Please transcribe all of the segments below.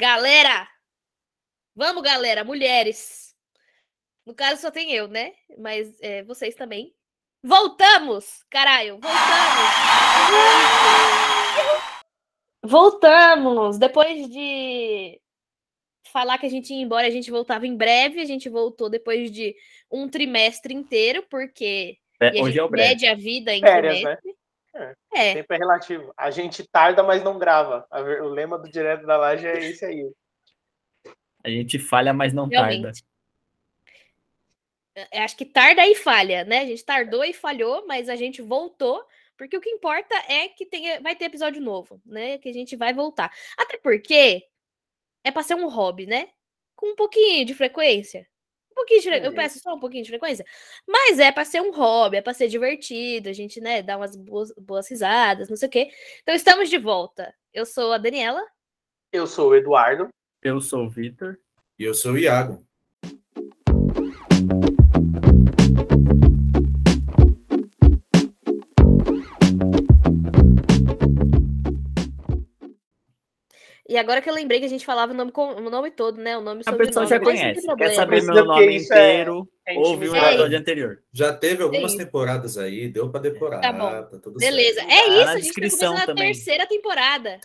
Galera! Vamos, galera! Mulheres! No caso, só tem eu, né? Mas é, vocês também. Voltamos! Caralho! Voltamos! Voltamos! Depois de falar que a gente ia embora, a gente voltava em breve. A gente voltou depois de um trimestre inteiro, porque é, hoje a gente é o mede a vida em férias, trimestre. Né? É. O tempo é relativo. A gente tarda, mas não grava. O lema do Direto da Laje é esse aí. A gente falha, mas não realmente tarda. Acho que tarda e falha, né? A gente tardou e falhou, mas a gente voltou, porque o que importa é que vai ter episódio novo, né? Que a gente vai voltar. Até porque é pra ser um hobby, né? Com um pouquinho de frequência. Eu peço só um pouquinho de frequência. Mas é pra ser um hobby, é pra ser divertido, a gente, né, dá umas boas risadas, não sei o quê. Então estamos de volta. Eu sou a Daniela. Eu sou o Eduardo. Eu sou o Vitor. E eu sou o Iago. E agora que eu lembrei que a gente falava o nome todo, né? O nome sobre o nome. A pessoa já conhece. Quer saber meu nome inteiro, ouve o episódio anterior. Já teve algumas temporadas aí, deu pra decorar. Tá bom. Tá tudo beleza. Certo. É isso, a gente tá começando a terceira temporada.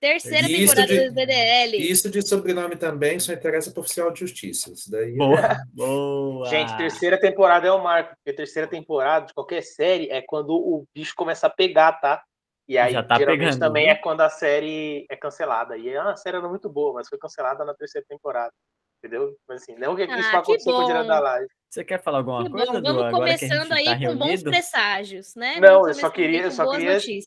Terceira temporada do DDL. Isso de sobrenome também só interessa para o oficial de justiça. Isso daí. Boa. Gente, terceira temporada é o marco, porque terceira temporada de qualquer série é quando o bicho começa a pegar, tá? E aí, geralmente, pegando, também, né? É quando a série é cancelada. E a série era muito boa, mas foi cancelada na terceira temporada. Entendeu? Mas assim, não que isso vai acontecer com o Direto da Laje. Você quer falar alguma coisa? Vamos agora começando aí tá com bons presságios, né? Não, eu só queria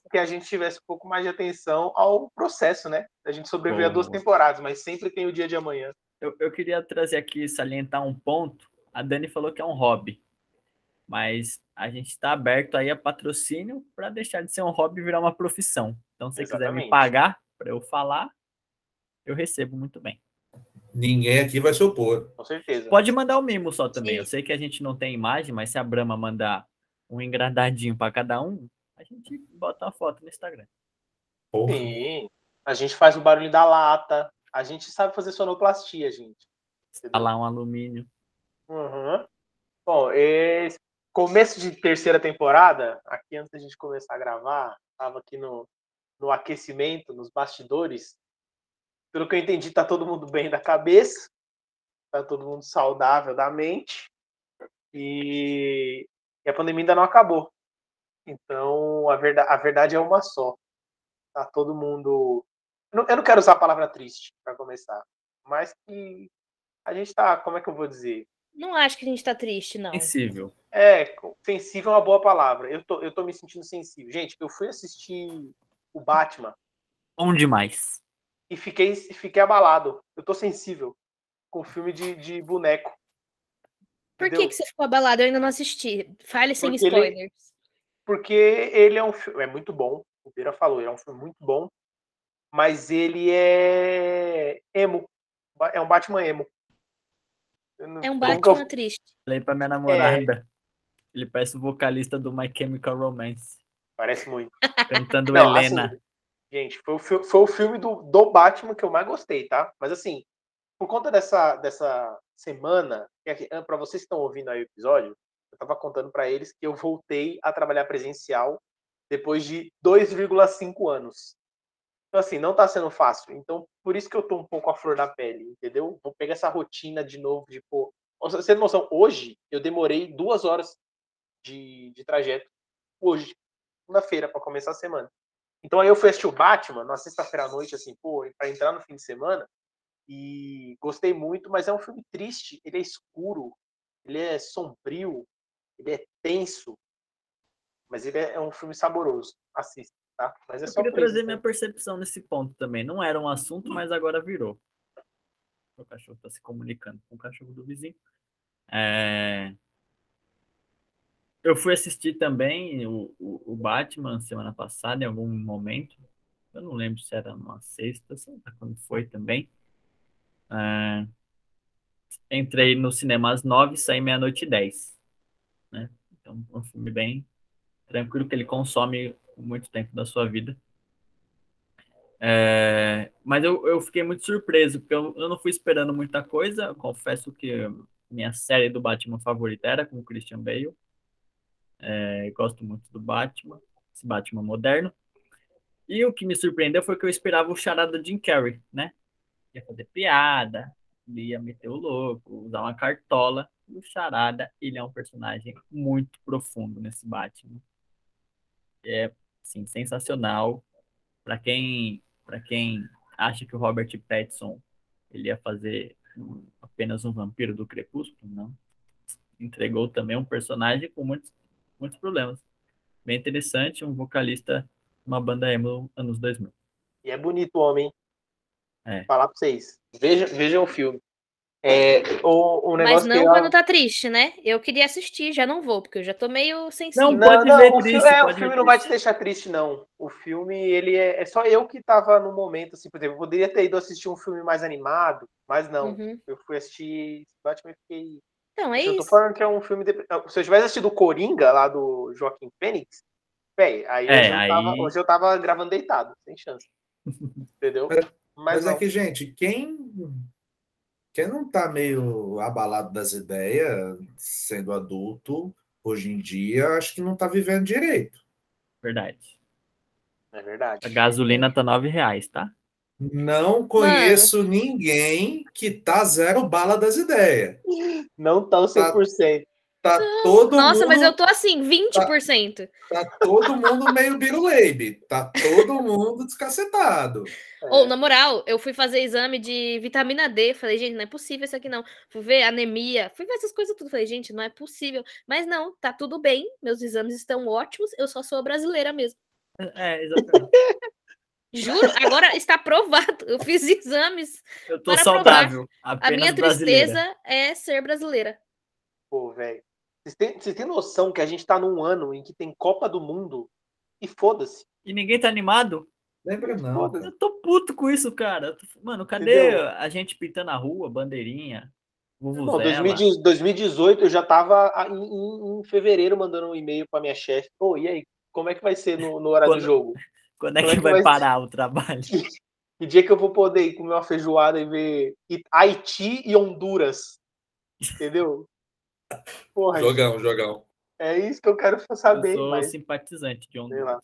que a gente tivesse um pouco mais de atenção ao processo, né? A gente sobreviveu a duas temporadas, mas sempre tem o dia de amanhã. Eu queria trazer aqui, salientar um ponto. A Dani falou que é um hobby, mas a gente está aberto aí a patrocínio para deixar de ser um hobby e virar uma profissão. Então, se você quiser me pagar para eu falar, eu recebo muito bem. Ninguém aqui vai se opor. Com certeza. Pode mandar o mimo só também. Sim. Eu sei que a gente não tem imagem, mas se a Brahma mandar um engradadinho para cada um, a gente bota uma foto no Instagram. Porra. Sim. A gente faz o barulho da lata. A gente sabe fazer sonoplastia, gente. Falar um alumínio. Uhum. Bom, esse começo de terceira temporada, aqui antes da gente começar a gravar, estava aqui no aquecimento, nos bastidores. Pelo que eu entendi, tá todo mundo bem da cabeça, tá todo mundo saudável da mente, e a pandemia ainda não acabou. Então, a verdade é uma só. Tá todo mundo... Eu não quero usar a palavra triste, para começar, mas que a gente tá... Como é que eu vou dizer? Não acho que a gente tá triste, não. Sensível. É, sensível é uma boa palavra. Eu tô me sentindo sensível. Gente, eu fui assistir o Batman. Bom demais. E fiquei abalado. Eu tô sensível com o filme de boneco. Por que você ficou abalado? Eu ainda não assisti. Fale sem spoilers. Porque ele é um filme... É muito bom. O Pira falou. Ele é um filme muito bom. Mas ele é emo. É um Batman emo. É um Batman triste. Falei pra minha namorada. Ele parece o vocalista do My Chemical Romance. Parece muito. Cantando não, Helena. Assim, gente, foi o filme do Batman que eu mais gostei, tá? Mas assim, por conta dessa semana, para vocês que estão ouvindo aí o episódio, eu tava contando para eles que eu voltei a trabalhar presencial depois de 2,5 anos. Então assim, não tá sendo fácil. Então, por isso que eu tô um pouco à flor da pele, entendeu? Vou pegar essa rotina de novo, de pô... Você tem noção, hoje eu demorei 2 horas de trajeto, hoje, segunda-feira, para começar a semana. Então aí eu fui assistir o Batman na sexta-feira à noite, assim, pô, pra entrar no fim de semana, e gostei muito, mas é um filme triste, ele é escuro, ele é sombrio, ele é tenso, mas ele é um filme saboroso, assista, tá? Mas é só eu queria trazer minha percepção nesse ponto também, não era um assunto, mas agora virou. O cachorro tá se comunicando com o cachorro do vizinho. Eu fui assistir também o Batman semana passada, em algum momento. Eu não lembro se era uma sexta, sei lá quando foi também. Entrei no cinema às 9h, saí 00h10. Né? Então, um filme bem tranquilo, que ele consome muito tempo da sua vida. Mas eu fiquei muito surpreso, porque eu não fui esperando muita coisa. Eu confesso que minha série do Batman favorita era com o Christian Bale. Eu gosto muito do Batman, esse Batman moderno. E o que me surpreendeu foi que eu esperava o charada do Jim Carrey, né? Ia fazer piada, ia meter o louco, usar uma cartola. E o charada, ele é um personagem muito profundo nesse Batman. É, assim, sensacional. Pra quem acha que o Robert Pattinson ele ia fazer apenas um vampiro do crepúsculo, não. Entregou também um personagem com muitos problemas. Bem interessante, um vocalista, uma banda emo anos 2000. E é bonito o homem, hein? Vou falar pra vocês. Vejam o filme. O negócio. Mas não quando tá triste, né? Eu queria assistir, já não vou, porque eu já tô meio sensível. O filme não vai te deixar triste, não. O filme, ele é só eu que tava no momento, assim, por exemplo, eu poderia ter ido assistir um filme mais animado, mas não. Uhum. Eu fui assistir Batman e fiquei... Então, é isso. Eu tô falando que é um filme... Se eu tivesse assistido Coringa, lá do Joaquim Fênix, hoje eu tava gravando deitado, sem chance. Entendeu? Mas é que, gente, quem não tá meio abalado das ideias, sendo adulto, hoje em dia, acho que não tá vivendo direito. Verdade. É verdade. A gasolina tá R$9, tá? Não conheço ninguém que tá zero bala das ideias. Não tá o 100%. Nossa, mas eu tô assim, 20%. Tá todo mundo meio biruleibe. Tá todo mundo descacetado. Na moral, eu fui fazer exame de vitamina D. Falei, gente, não é possível isso aqui, não. Fui ver anemia. Fui ver essas coisas tudo. Falei, gente, não é possível. Mas não, tá tudo bem. Meus exames estão ótimos. Eu só sou brasileira mesmo. Exatamente. Juro, agora está provado. Eu fiz exames. Eu tô saudável. A minha tristeza é ser brasileira. Pô, velho. Vocês têm noção que a gente tá num ano em que tem Copa do Mundo e foda-se. E ninguém tá animado? Lembra não. Eu tô puto com isso, cara. Mano, cadê a gente pintando a rua, bandeirinha? Não, 2018 eu já tava em fevereiro mandando um e-mail pra minha chefe. Pô, e aí? Como é que vai ser no horário do jogo? Quando é que vai parar o trabalho? Que dia que eu vou poder ir comer uma feijoada e ver Haiti e Honduras? Entendeu? Porra, jogão. É isso que eu quero saber. Eu sou simpatizante de Honduras.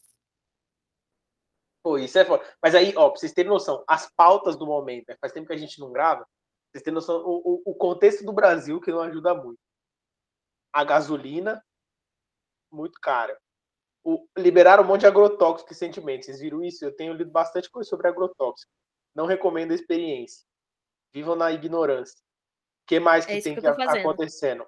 Pô, isso é foda. Mas aí, ó, pra vocês terem noção, as pautas do momento, faz tempo que a gente não grava, pra vocês terem noção, o contexto do Brasil que não ajuda muito. A gasolina, muito cara. Liberaram um monte de agrotóxico recentemente. Vocês viram isso? Eu tenho lido bastante coisa sobre agrotóxico. Não recomendo a experiência. Vivam na ignorância. O que mais que tem que acontecendo?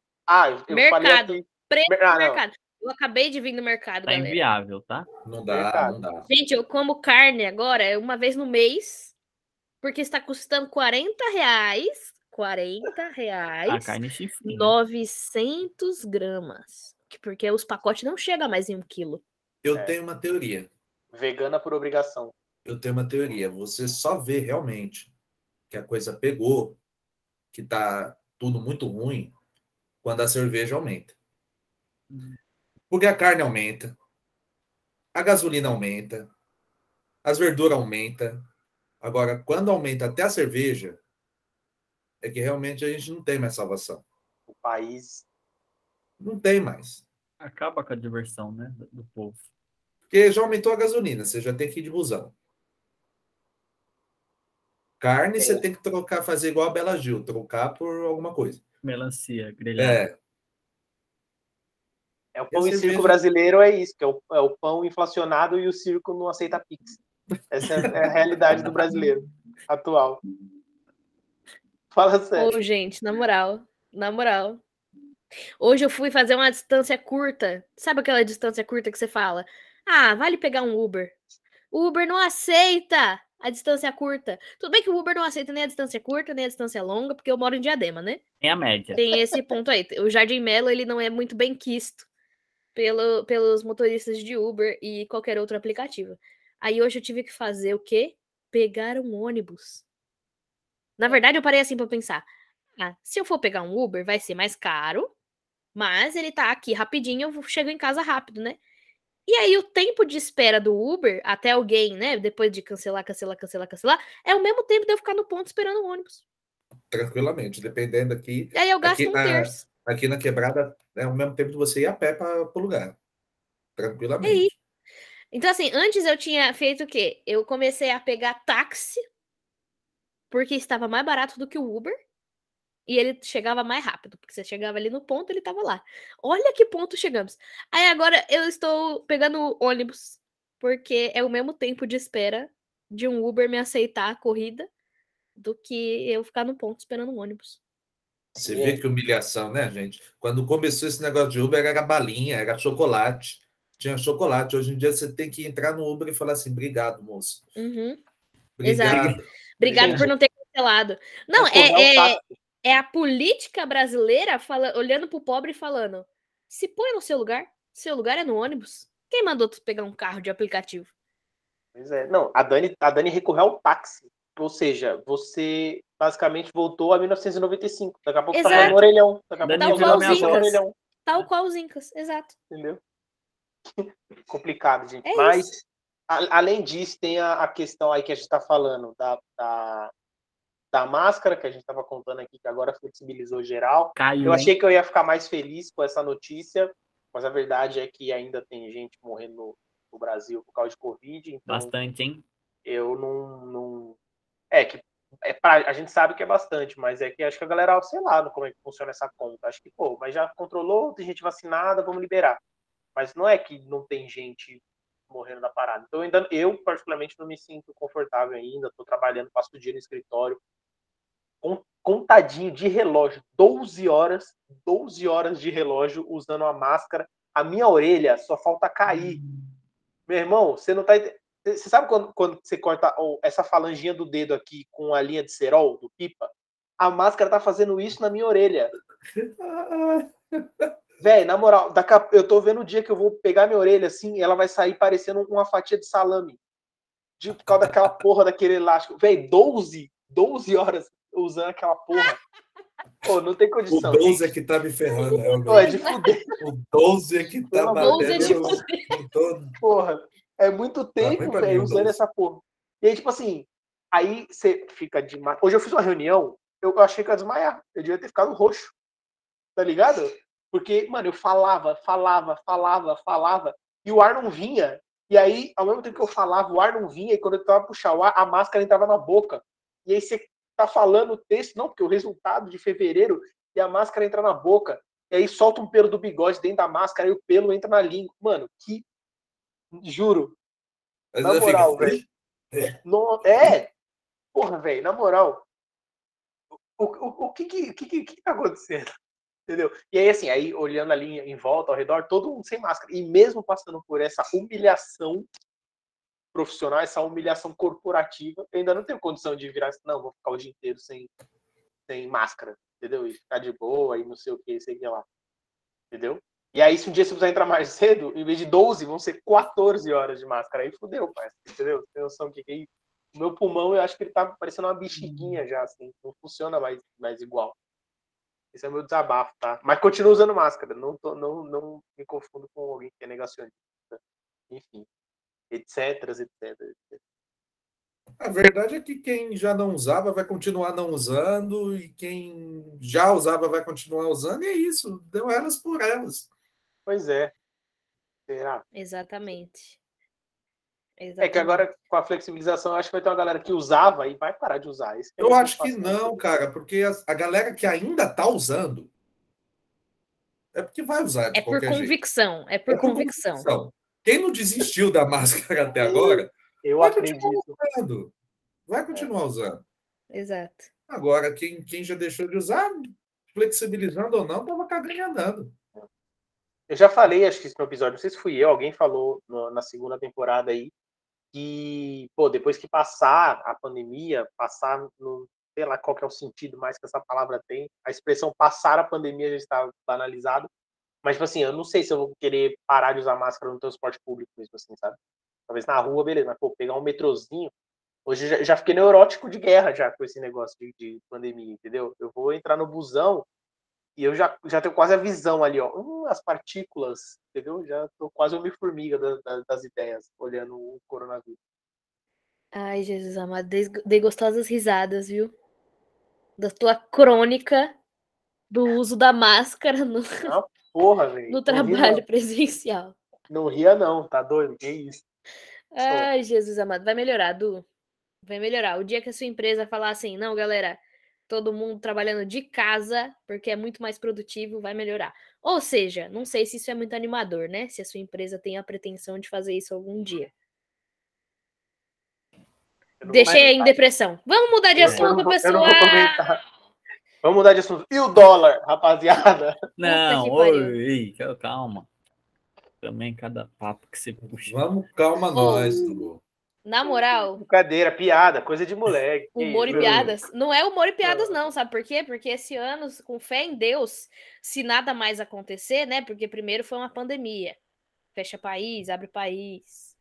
Eu mercado. Falei aqui... mercado. Eu acabei de vir no mercado, galera. Tá inviável, tá? Não dá. Gente, eu como carne agora uma vez no mês, porque está custando R$40. R$40. A carne chifrinha. 900 gramas. Porque os pacotes não chegam mais em 1 quilo. Eu tenho uma teoria. Vegana por obrigação. Eu tenho uma teoria. Você só vê realmente que a coisa pegou, que tá tudo muito ruim, quando a cerveja aumenta. Porque a carne aumenta, a gasolina aumenta, as verduras aumentam. Agora, quando aumenta até a cerveja, é que realmente a gente não tem mais salvação. O país... não tem mais. Acaba com a diversão, né, do povo. Porque já aumentou a gasolina, você já tem que ir de busão. Carne, você tem que trocar, fazer igual a Bela Gil, trocar por alguma coisa. Melancia, grelhada. É o pão e circo brasileiro, é isso, que é o pão inflacionado e o circo não aceita pix. Essa é a realidade do brasileiro atual. Fala sério. Ô, gente, na moral. Hoje eu fui fazer uma distância curta. Sabe aquela distância curta que você fala? Ah, vale pegar um Uber. O Uber não aceita a distância curta. Tudo bem que o Uber não aceita nem a distância curta, nem a distância longa, porque eu moro em Diadema, né? Tem a média. Tem esse ponto aí. O Jardim Melo, ele não é muito bem quisto pelos motoristas de Uber e qualquer outro aplicativo. Aí hoje eu tive que fazer o quê? Pegar um ônibus. Na verdade, eu parei assim pra pensar. Ah, se eu for pegar um Uber, vai ser mais caro, mas ele tá aqui rapidinho, eu chego em casa rápido, né? E aí o tempo de espera do Uber, até alguém, né, depois de cancelar, é o mesmo tempo de eu ficar no ponto esperando o ônibus. Tranquilamente, dependendo aqui... E aí eu gasto um terço. Aqui na Quebrada, é o mesmo tempo de você ir a pé para o lugar. Tranquilamente. E aí? Então, assim, antes eu tinha feito o quê? Eu comecei a pegar táxi, porque estava mais barato do que o Uber. E ele chegava mais rápido, porque você chegava ali no ponto, ele tava lá. Olha que ponto chegamos. Aí agora eu estou pegando ônibus, porque é o mesmo tempo de espera de um Uber me aceitar a corrida do que eu ficar no ponto esperando um ônibus. Você vê que humilhação, né, gente? Quando começou esse negócio de Uber, era balinha, era chocolate. Tinha chocolate. Hoje em dia você tem que entrar no Uber e falar assim, obrigado, moço. Uhum. Obrigado. Exato. Obrigado por não ter cancelado. Não, é a política brasileira olhando pro pobre e falando, se põe no seu lugar é no ônibus. Quem mandou tu pegar um carro de aplicativo? Pois é, não, a Dani recorreu ao táxi, ou seja, você basicamente voltou a 1995, daqui a pouco tá falando orelhão. Tal qual os Incas, exato. Entendeu? Complicado, gente, mas além disso tem a questão aí que a gente tá falando da máscara, que a gente estava contando aqui, que agora flexibilizou geral. Caiu, eu achei que eu ia ficar mais feliz com essa notícia, mas a verdade é que ainda tem gente morrendo no Brasil por causa de Covid. Então bastante, hein? Eu não... a gente sabe que é bastante, mas é que acho que a galera, sei lá, como é que funciona essa conta. Acho que, mas já controlou, tem gente vacinada, vamos liberar. Mas não é que não tem gente morrendo da parada. Então, ainda, eu, particularmente, não me sinto confortável ainda. Estou trabalhando, passo o dia no escritório. Contadinho de relógio, 12 horas de relógio usando a máscara, a minha orelha só falta cair. Meu irmão, você não tá... Você sabe quando você corta essa falanginha do dedo aqui com a linha de cerol, do pipa? A máscara tá fazendo isso na minha orelha. Véi, na moral, eu tô vendo o dia que eu vou pegar minha orelha assim, ela vai sair parecendo uma fatia de salame. Por causa daquela porra daquele elástico. Véi, 12 horas usando aquela porra. Pô, não tem condição. O 12 é que tá me ferrando. O 12 é que tá batendo. Porra, é muito tempo, velho, usando essa porra. E aí, tipo assim, aí você fica demais. Hoje eu fiz uma reunião, eu achei que ia desmaiar. Eu devia ter ficado roxo. Tá ligado? Porque, mano, eu falava, e o ar não vinha. E aí, ao mesmo tempo que eu falava, o ar não vinha, e quando eu tava puxar o ar, a máscara entrava na boca. E aí você tá falando o texto, não, porque o resultado de fevereiro e a máscara entra na boca, e aí solta um pelo do bigode dentro da máscara e o pelo entra na língua. Mano, que... Juro. Na moral, velho. Porra, velho, na moral. O que tá acontecendo? Entendeu? E aí, assim, aí olhando ali em volta, ao redor, todo mundo sem máscara. E mesmo passando por essa humilhação profissional, essa humilhação corporativa, eu ainda não tenho condição de virar assim, não, vou ficar o dia inteiro sem máscara, entendeu? E ficar de boa, e não sei o que, sei que lá. Entendeu? E aí, se um dia você precisar entrar mais cedo, em vez de 12, vão ser 14 horas de máscara. Aí fudeu, parceiro, entendeu? Tem noção que aí, o meu pulmão, eu acho que ele tá parecendo uma bexiguinha já, assim, não funciona mais igual. Esse é o meu desabafo, tá? Mas continuo usando máscara, não me confundo com alguém que é negacionista. Enfim. Etc. A verdade é que quem já não usava vai continuar não usando, e quem já usava vai continuar usando, e é isso, deu elas por elas. Pois é. Será? Exatamente. É que agora, com a flexibilização, eu acho que vai ter uma galera que usava e vai parar de usar. Esse eu acho que não, cara, porque a galera que ainda tá usando é porque vai usar de qualquer jeito. É por convicção. Quem não desistiu da máscara até agora, vai continuar usando. Exato. Agora, quem já deixou de usar, flexibilizando ou não, estava cagando andando. Eu já falei, acho que esse episódio, não sei se fui eu, alguém falou na segunda temporada aí, que, depois que passar a pandemia, sei lá qual que é o sentido mais que essa palavra tem, a expressão passar a pandemia já está banalizada. Mas, tipo assim, eu não sei se eu vou querer parar de usar máscara no transporte público mesmo, assim, sabe? Talvez na rua, beleza, mas, pegar um metrozinho... Hoje eu já fiquei neurótico de guerra já com esse negócio de pandemia, entendeu? Eu vou entrar no busão, E eu já tenho quase a visão ali, ó. As partículas, entendeu? Já tô quase homem-formiga das ideias, olhando o coronavírus. Ai, Jesus amado, dei gostosas risadas, viu? Da tua crônica do uso da máscara no, porra, véio, no trabalho presencial. Não ria não, tá doido? Que isso? Ai, Jesus amado, vai melhorar, Du. Vai melhorar. O dia que a sua empresa falar assim, não, galera... Todo mundo trabalhando de casa, porque é muito mais produtivo, vai melhorar. Ou seja, não sei se isso é muito animador, né? Se a sua empresa tem a pretensão de fazer isso algum dia. Deixei em depressão. Vamos mudar de assunto, pessoal! Vamos mudar de assunto. E o dólar, rapaziada? Não, oi, calma. Também cada papo que você puxa. Vamos, calma nós, Dudu. Na moral... Brincadeira, piada, coisa de moleque. Humor e piadas. Não é humor e piadas não, sabe por quê? Porque esse ano, com fé em Deus, se nada mais acontecer, né? Porque primeiro foi uma pandemia. Fecha país, abre país.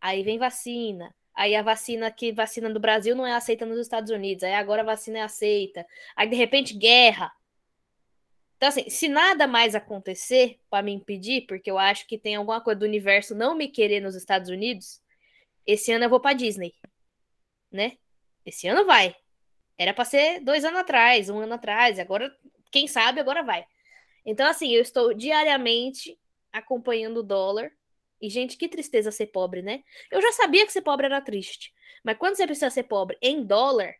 Aí vem vacina. Aí a vacina que vacina no Brasil não é aceita nos Estados Unidos. Aí agora a vacina é aceita. Aí de repente guerra. Então assim, se nada mais acontecer pra me impedir, porque eu acho que tem alguma coisa do universo não me querer nos Estados Unidos... Esse ano eu vou pra Disney, né? Esse ano vai. Era pra ser 2 anos atrás, 1 ano atrás. Agora, quem sabe, agora vai. Então, assim, eu estou diariamente acompanhando o dólar. E, gente, que tristeza ser pobre, né? Eu já sabia que ser pobre era triste. Mas quando você precisa ser pobre em dólar...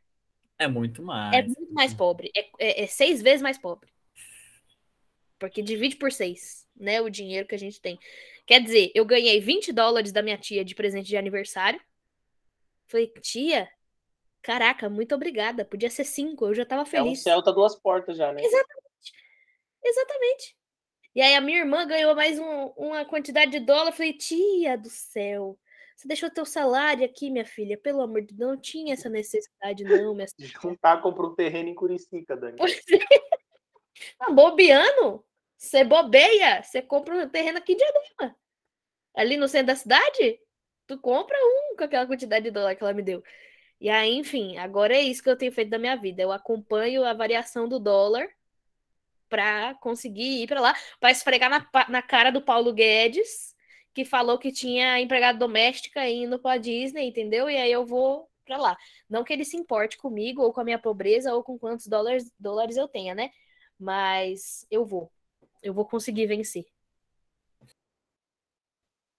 É muito mais. É muito mais pobre. É 6 vezes mais pobre. Porque divide por 6, né? O dinheiro que a gente tem. Quer dizer, eu ganhei $20 da minha tia de presente de aniversário. Falei, tia, caraca, muito obrigada. Podia ser 5, eu já tava feliz. É um Celta 2 portas já, né? Exatamente. Exatamente. E aí a minha irmã ganhou mais uma quantidade de dólar. Falei, tia do céu, você deixou teu salário aqui, minha filha. Pelo amor de Deus, não tinha essa necessidade, não, minha filha. Juntar, comprar um terreno em Curicica, Dani. Pois é. Tá bobeando? Você bobeia, você compra um terreno aqui em Diadema. Ali no centro da cidade, tu compra um com aquela quantidade de dólar que ela me deu. E aí, enfim, agora é isso que eu tenho feito da minha vida. Eu acompanho a variação do dólar pra conseguir ir pra lá, pra esfregar na cara do Paulo Guedes, que falou que tinha empregada doméstica indo pra Disney, entendeu? E aí eu vou pra lá. Não que ele se importe comigo, ou com a minha pobreza, ou com quantos dólares eu tenha, né? Mas eu vou. Eu vou conseguir vencer.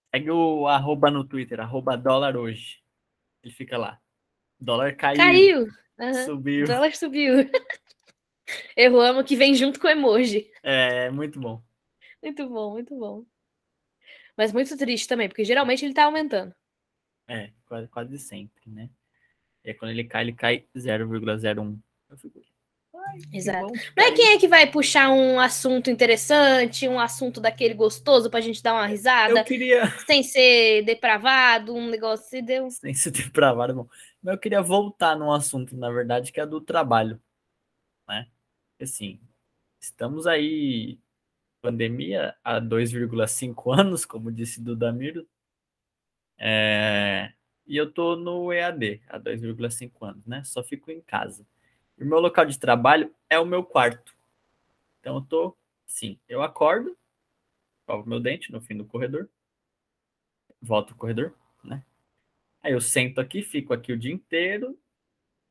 Segue o @ no Twitter, $dólar hoje. Ele fica lá. Dólar caiu. Caiu! Uhum. Subiu. Dólar subiu. Eu amo que vem junto com o emoji. É, muito bom. Muito bom, muito bom. Mas muito triste também, porque geralmente ele tá aumentando. É, quase sempre, né? E aí, quando ele cai 0,01. Eu fico... Exato. Mas quem é que vai puxar um assunto interessante, um assunto daquele gostoso pra gente dar uma risada? Eu queria... Sem ser depravado, um negócio se deu. Sem ser depravado, bom. Mas eu queria voltar num assunto, na verdade, que é do trabalho, né? Assim, estamos aí, pandemia, há 2,5 anos, como disse do Damiro, e eu tô no EAD há 2,5 anos, né? Só fico em casa. O meu local de trabalho é o meu quarto. Então eu tô assim, eu acordo, escovo meu dente no fim do corredor, volto pro corredor, né? Aí eu sento aqui, fico aqui o dia inteiro,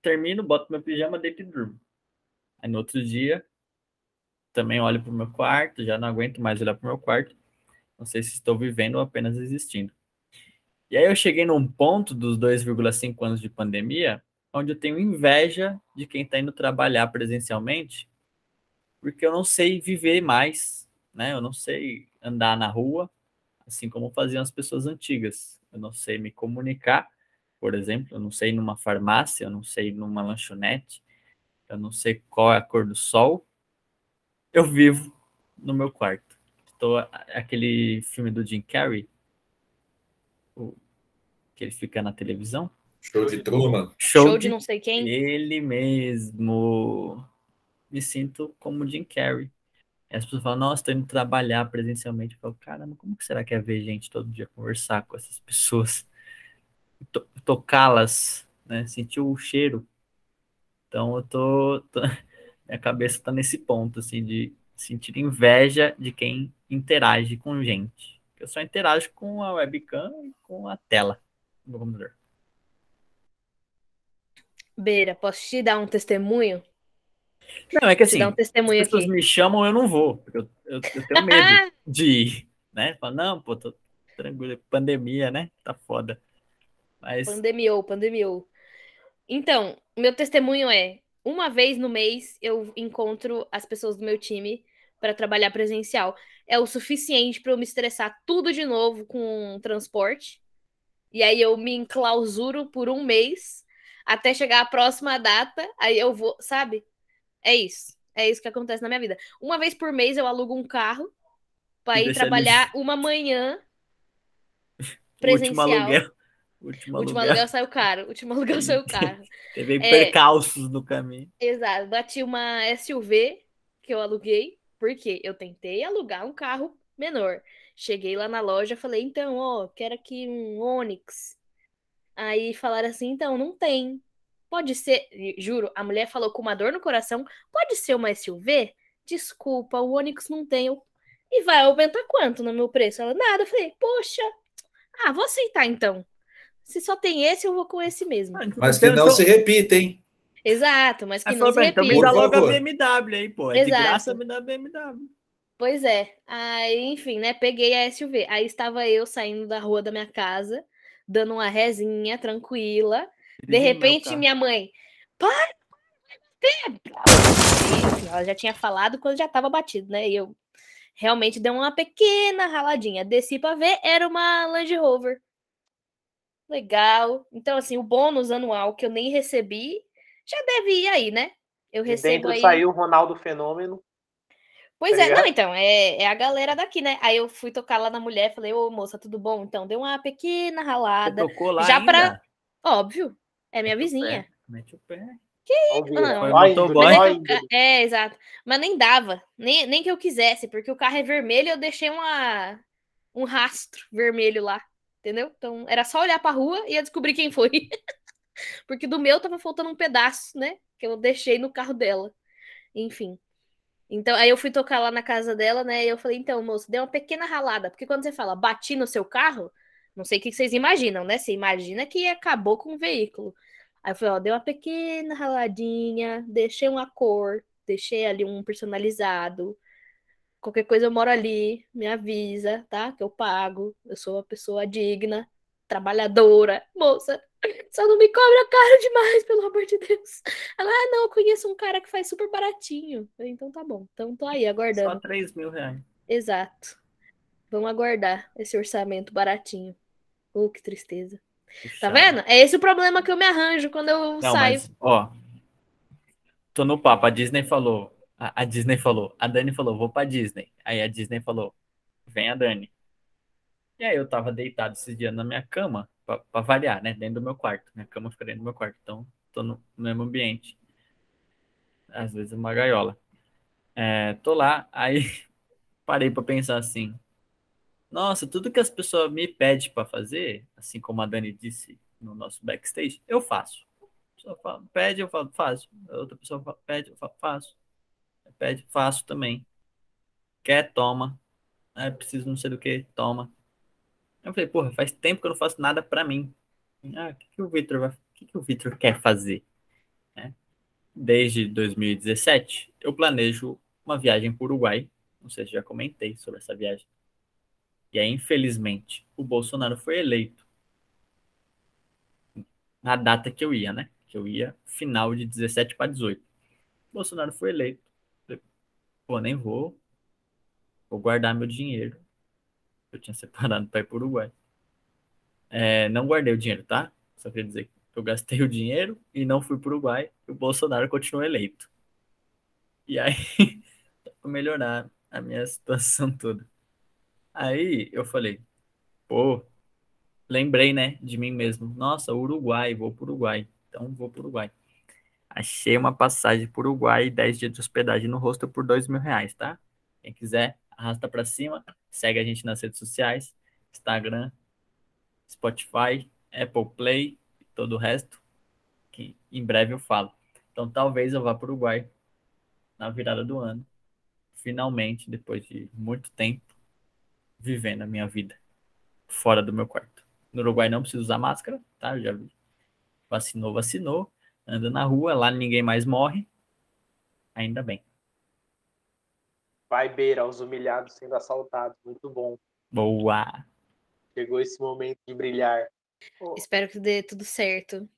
termino, boto meu pijama, deito e durmo. Aí no outro dia, também olho pro meu quarto, já não aguento mais olhar pro meu quarto. Não sei se estou vivendo ou apenas existindo. E aí eu cheguei num ponto dos 2,5 anos de pandemia... onde eu tenho inveja de quem está indo trabalhar presencialmente, porque eu não sei viver mais, né? Eu não sei andar na rua, assim como faziam as pessoas antigas. Eu não sei me comunicar, por exemplo, eu não sei ir numa farmácia, eu não sei ir numa lanchonete, eu não sei qual é a cor do sol. Eu vivo no meu quarto. Estou aquele filme do Jim Carrey, que ele fica na televisão, Show de Truman. Show de não sei quem. Ele mesmo. Me sinto como Jim Carrey. E as pessoas falam, nossa, tô indo trabalhar presencialmente. Eu falo, caramba, como que será que é ver gente todo dia, conversar com essas pessoas? Tocá-las, né? Sentir o cheiro. Então eu tô Minha cabeça tá nesse ponto, assim, de sentir inveja de quem interage com gente. Eu só interajo com a webcam e com a tela do computador. Beira, posso te dar um testemunho? Não, é que assim, as pessoas me chamam, eu não vou, porque eu tenho medo de ir, né? Falo, não, pô, tô tranquilo, pandemia, né? Tá foda. Mas... Pandemiou. Então, meu testemunho é, uma vez no mês eu encontro as pessoas do meu time para trabalhar presencial. É o suficiente para eu me estressar tudo de novo com transporte. E aí eu me enclausuro por um mês até chegar a próxima data. Aí eu vou, sabe? É isso que acontece na minha vida. Uma vez por mês eu alugo um carro para ir trabalhar uma manhã presencial. Último aluguel saiu caro. Teve percalços no caminho. Exato. Bati uma SUV que eu aluguei, porque eu tentei alugar um carro menor. Cheguei lá na loja, falei, então, quero aqui um Onix. Aí falaram assim, então, não tem. Pode ser, juro, a mulher falou com uma dor no coração, pode ser uma SUV? Desculpa, o Onix não tem. E vai aumentar quanto no meu preço? Ela, nada. Eu falei, poxa, vou aceitar então. Se só tem esse, eu vou com esse mesmo. Mas que não se repita, hein? Exato, mas que não se repita. Então me dá logo a BMW aí, pô. É de graça, me dá a BMW. Pois é. Aí, enfim, né? Peguei a SUV. Aí estava eu saindo da rua da minha casa, dando uma rezinha tranquila. De repente, minha mãe... Para! Ela já tinha falado quando já estava batido, né? E eu realmente dei uma pequena raladinha. Desci para ver, era uma Land Rover. Legal. Então, assim, o bônus anual que eu nem recebi, já deve ir aí, né? Eu recebo aí... saiu o Ronaldo Fenômeno. Pois é, não, então, é a galera daqui, né? Aí eu fui tocar lá na mulher, falei, ô, moça, tudo bom? Então, deu uma pequena ralada. Você tocou lá já ainda? Pra... Óbvio, é minha vizinha. Mete o pé. Que isso? É, exato. Mas nem dava, nem que eu quisesse, porque o carro é vermelho e eu deixei um rastro vermelho lá. Entendeu? Então, era só olhar pra rua e ia descobrir quem foi. Porque do meu tava faltando um pedaço, né? Que eu deixei no carro dela. Enfim. Então, aí eu fui tocar lá na casa dela, né? E eu falei, então, moço, deu uma pequena ralada. Porque quando você fala, bati no seu carro, não sei o que vocês imaginam, né? Você imagina que acabou com o veículo. Aí eu falei, deu uma pequena raladinha, deixei uma cor, deixei ali um personalizado. Qualquer coisa eu moro ali, me avisa, tá? Que eu pago, eu sou uma pessoa digna, trabalhadora, moça, só não me cobra caro demais, pelo amor de Deus. Ela, não, eu conheço um cara que faz super baratinho. Eu, então tá bom, então tô aí aguardando. Só 3 mil reais. Exato. Vamos aguardar esse orçamento baratinho. Que tristeza. Puxa. Tá vendo? É esse o problema que eu me arranjo quando eu saio. Mas, tô no papo, a Disney falou... A Disney falou, a Dani falou, vou pra Disney. Aí a Disney falou, vem a Dani. E aí eu tava deitado esses dias na minha cama, pra variar, né? Dentro do meu quarto. Minha cama fica dentro do meu quarto, então tô no mesmo ambiente. Às vezes é uma gaiola. Tô lá, aí parei pra pensar assim, nossa, tudo que as pessoas me pedem pra fazer, assim como a Dani disse no nosso backstage, eu faço. A pessoa fala, pede, eu falo, faço. A outra pessoa fala, pede, eu falo, faço. Pede, faço também. Quer, toma. Preciso não sei do que, toma. Eu falei, porra, faz tempo que eu não faço nada pra mim. O que o Victor vai... que o Victor quer fazer? Desde 2017, eu planejo uma viagem pro Uruguai. Não sei se já comentei sobre essa viagem. E aí, infelizmente, o Bolsonaro foi eleito. Na data que eu ia, né? Que eu ia final de 17 para 18. O Bolsonaro foi eleito. Pô, nem vou. Vou guardar meu dinheiro. Eu tinha separado para ir para o Uruguai. Não guardei o dinheiro, tá? Só queria dizer que eu gastei o dinheiro e não fui para o Uruguai. E o Bolsonaro continuou eleito. E aí, para melhorar a minha situação toda. Aí eu falei, pô, lembrei, né, de mim mesmo. Nossa, Uruguai, vou para o Uruguai. Então vou para o Uruguai. Achei uma passagem para o Uruguai e 10 dias de hospedagem no hostel por 2 mil reais, tá? Quem quiser, arrasta para cima, segue a gente nas redes sociais, Instagram, Spotify, Apple Play e todo o resto, que em breve eu falo. Então, talvez eu vá para o Uruguai na virada do ano. Finalmente, depois de muito tempo, vivendo a minha vida fora do meu quarto. No Uruguai não precisa usar máscara, tá? Eu já vi. Vacinou, vacinou. Anda na rua, lá ninguém mais morre. Ainda bem. Vai, Beira, os humilhados sendo assaltados. Muito bom. Boa. Chegou esse momento de brilhar. Oh. Espero que dê tudo certo.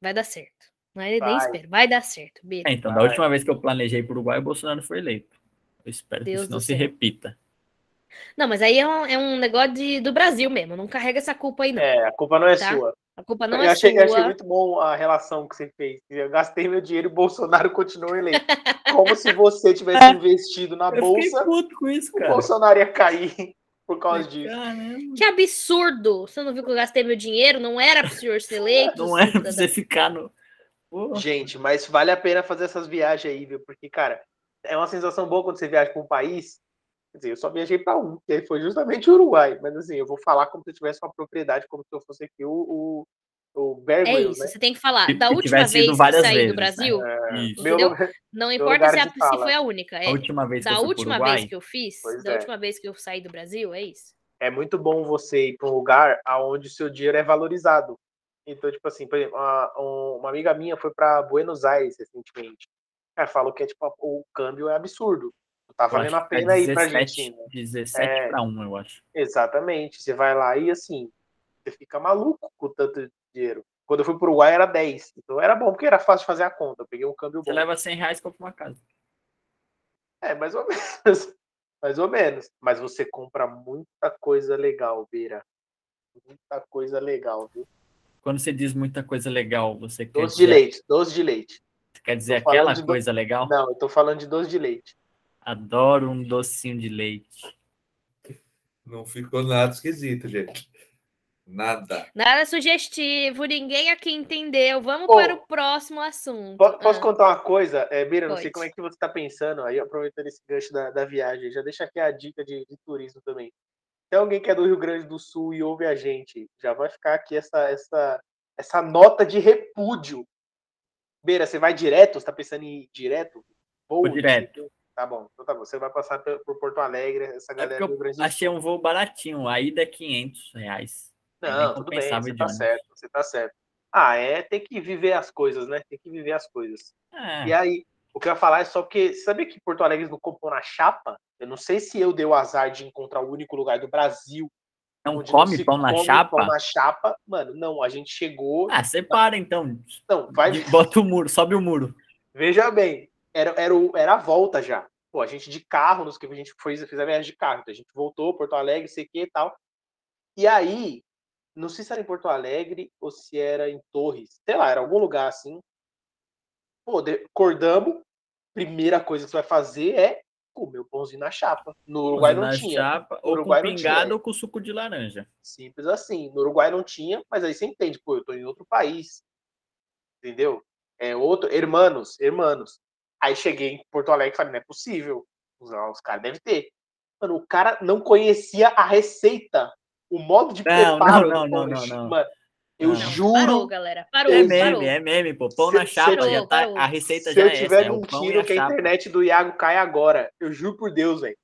Vai dar certo. Não é nem espero. Vai dar certo, Beira. É, então, da última vez que eu planejei para o Uruguai, o Bolsonaro foi eleito. Eu espero Deus que isso não se repita. Não, mas aí é um negócio do Brasil mesmo. Não carrega essa culpa aí, não. É, a culpa não é sua. A culpa não é sua. Eu achei muito bom a relação que você fez. Eu gastei meu dinheiro e o Bolsonaro continuou eleito. Como se você tivesse investido na Bolsa. Puto com isso, cara. O Bolsonaro ia cair por causa disso. Caramba. Que absurdo! Você não viu que eu gastei meu dinheiro? Não era pro senhor ser eleito? Não era pra você ficar no... Porra. Gente, mas vale a pena fazer essas viagens aí, viu? Porque, cara, é uma sensação boa quando você viaja pra um país... Quer dizer, eu só viajei para um, que aí foi justamente o Uruguai. Mas assim, eu vou falar como se eu tivesse uma propriedade, como se eu fosse aqui o Bear Grylls. É isso, né? Você tem que falar. Da última vez que eu saí do Brasil, né? Não importa se foi a única. É, a última vez da última vez que eu fiz, da última vez que eu saí do Brasil, é isso. É muito bom você ir para um lugar onde o seu dinheiro é valorizado. Então, tipo assim, por exemplo, uma amiga minha foi para Buenos Aires recentemente. Ela falou que o câmbio é absurdo. Tá valendo a pena aí pra Argentina. 17-1, eu acho. Exatamente. Você vai lá e, assim, você fica maluco com tanto dinheiro. Quando eu fui pro Uruguai, era 10. Então era bom, porque era fácil de fazer a conta. Eu peguei um câmbio bom. Você leva R$100 e compra uma casa. É, mais ou menos. Mais ou menos. Mas você compra muita coisa legal, Beira. Muita coisa legal, viu? Quando você diz muita coisa legal, você quer dizer... Doce de leite. Você quer dizer aquela coisa legal? Não, eu tô falando de doce de leite. Adoro um docinho de leite. Não ficou nada esquisito, gente. Nada. Nada sugestivo, ninguém aqui entendeu. Vamos para o próximo assunto. Posso contar uma coisa? Beira, não sei como é que você está pensando, aí aproveitando esse gancho da viagem, já deixa aqui a dica de turismo também. Se alguém que é do Rio Grande do Sul e ouve a gente, já vai ficar aqui essa nota de repúdio. Beira, você vai direto? Você está pensando em ir direto? Vou direto. Tá bom, então tá bom. Você vai passar por Porto Alegre, essa galera do Brasil. Achei um voo baratinho, a ida é R$500. Não, tudo bem, você tá certo. Ah, tem que viver as coisas, né? Tem que viver as coisas. É. E aí, o que eu ia falar é só porque, você sabia que Porto Alegre não compõe na chapa? Eu não sei se eu dei o azar de encontrar o único lugar do Brasil. Não come pão na chapa? Pão na chapa, mano, não, a gente chegou... Ah, separa então. Não, vai... Bota o muro, sobe o muro. Veja bem. Era a volta já. Pô, a gente de carro, a gente fez a viagem de carro. Então a gente voltou, Porto Alegre, sei o que e tal. E aí, não sei se era em Porto Alegre ou se era em Torres. Sei lá, era algum lugar assim. Pô, acordamos. Primeira coisa que você vai fazer é comer o pãozinho na chapa. No Uruguai não tinha. Chapa, ou com pingada ou com suco de laranja. Simples assim. No Uruguai não tinha, mas aí você entende. Pô, eu tô em outro país. Entendeu? É outro... Hermanos. Aí cheguei em Porto Alegre e falei, não é possível. Os caras devem ter. Mano, o cara não conhecia a receita. O modo de preparo. Não. Mano, eu juro. Parou, galera. Parou. É meme, pô. Pão na chapa. Já tá, a receita já é essa. Se eu tiver mentindo que a internet do Iago cai agora. Eu juro por Deus, velho.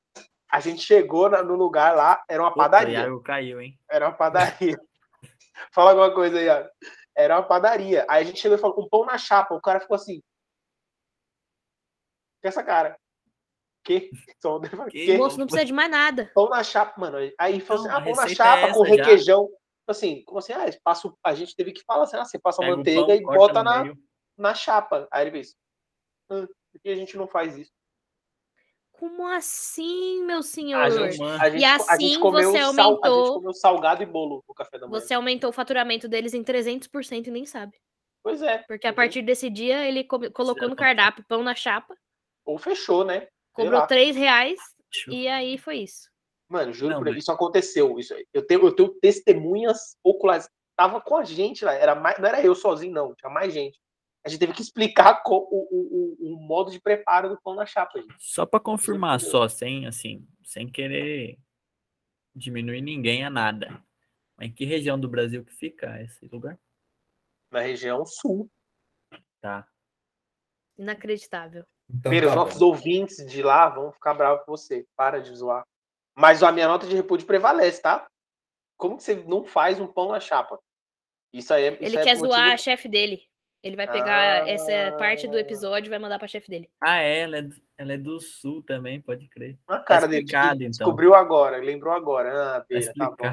A gente chegou no lugar lá, era uma padaria. O Iago caiu, hein? Era uma padaria. Fala alguma coisa aí, Iago. Era uma padaria. Aí a gente chegou e falou, com pão na chapa. O cara ficou assim. Essa cara. Que? O moço não precisa de mais nada. Pão na chapa, mano. Aí falou assim, pão na chapa com requeijão. Assim, como assim? A gente teve que falar assim, você passa a manteiga e bota na chapa. Aí ele fez, por que a gente não faz isso? Como assim, meu senhor? E assim você aumentou... A gente comeu salgado e bolo no café da manhã. Você aumentou o faturamento deles em 300% e nem sabe. Pois é. Porque a partir desse dia, ele colocou no cardápio pão na chapa. Ou fechou, né? Cobrou R$3 e aí foi isso. Mano, juro por isso aconteceu. Isso aí. Eu tenho testemunhas oculares. Tava com a gente lá. Não era eu sozinho, não. Tinha mais gente. A gente teve que explicar o modo de preparo do pão na chapa. Gente. Só pra confirmar, sem querer diminuir ninguém a nada. Mas em que região do Brasil que fica esse lugar? Na região sul. Tá. Inacreditável. Então, Pedro, tá, nossos ouvintes de lá vão ficar bravos com você. Para de zoar. Mas a minha nota de repúdio prevalece, tá? Como que você não faz um pão na chapa? Isso aí é... Ele quer zoar a chefe dele. Ele vai pegar essa parte do episódio e vai mandar pra chefe dele. Ah, é? Ela é do sul também, pode crer. A cara dele descobriu agora, lembrou agora. Ah, Pedro, tá bom.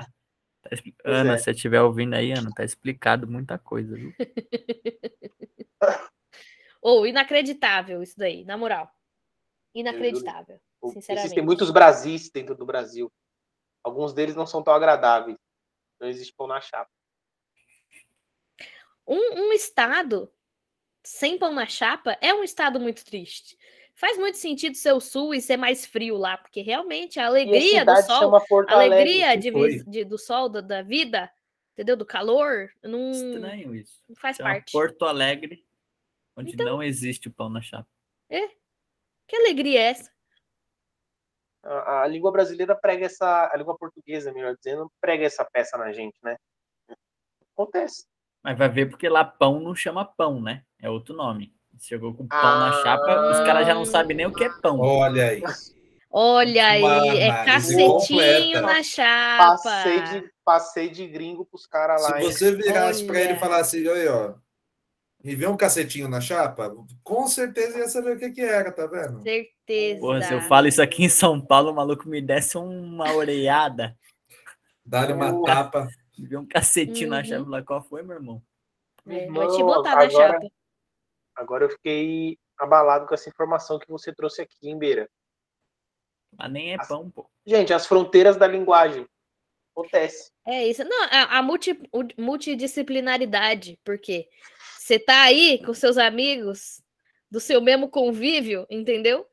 Ana, se você estiver ouvindo aí, Ana, tá explicado muita coisa, viu? Ou inacreditável isso daí, na moral. Inacreditável, sinceramente. Existem muitos Brasis dentro do Brasil. Alguns deles não são tão agradáveis. Não existe pão na chapa. Um estado sem pão na chapa é um estado muito triste. Faz muito sentido ser o sul e ser mais frio lá, porque realmente a alegria do sol, a alegria do sol da vida, entendeu? Do calor, não, estranho isso. Não faz parte. Porto Alegre, onde então, não existe o pão na chapa. É? Que alegria é essa? A língua brasileira prega essa... A língua portuguesa, melhor dizendo, prega essa peça na gente, né? Acontece. Mas vai ver porque lá pão não chama pão, né? É outro nome. Chegou com pão na chapa, os caras já não sabem nem o que é pão. Olha isso. Olha aí, é cacetinho na chapa. Passei de gringo pros caras lá. Se você virasse pra ele e falasse assim, olha aí, ó, me vê um cacetinho na chapa, com certeza ia saber o que que era, tá vendo? Certeza. Porra, se eu falo isso aqui em São Paulo, o maluco me desse uma orelhada. Dá-lhe uma tapa. Me vê um cacetinho na chapa lá. Qual foi, meu irmão? Vai te botar na chapa. Agora eu fiquei abalado com essa informação que você trouxe aqui, em Beira. Mas nem é pão, pô. Gente, as fronteiras da linguagem. Acontece. É isso. Não, a multidisciplinaridade, porque você tá aí com seus amigos do seu mesmo convívio, entendeu?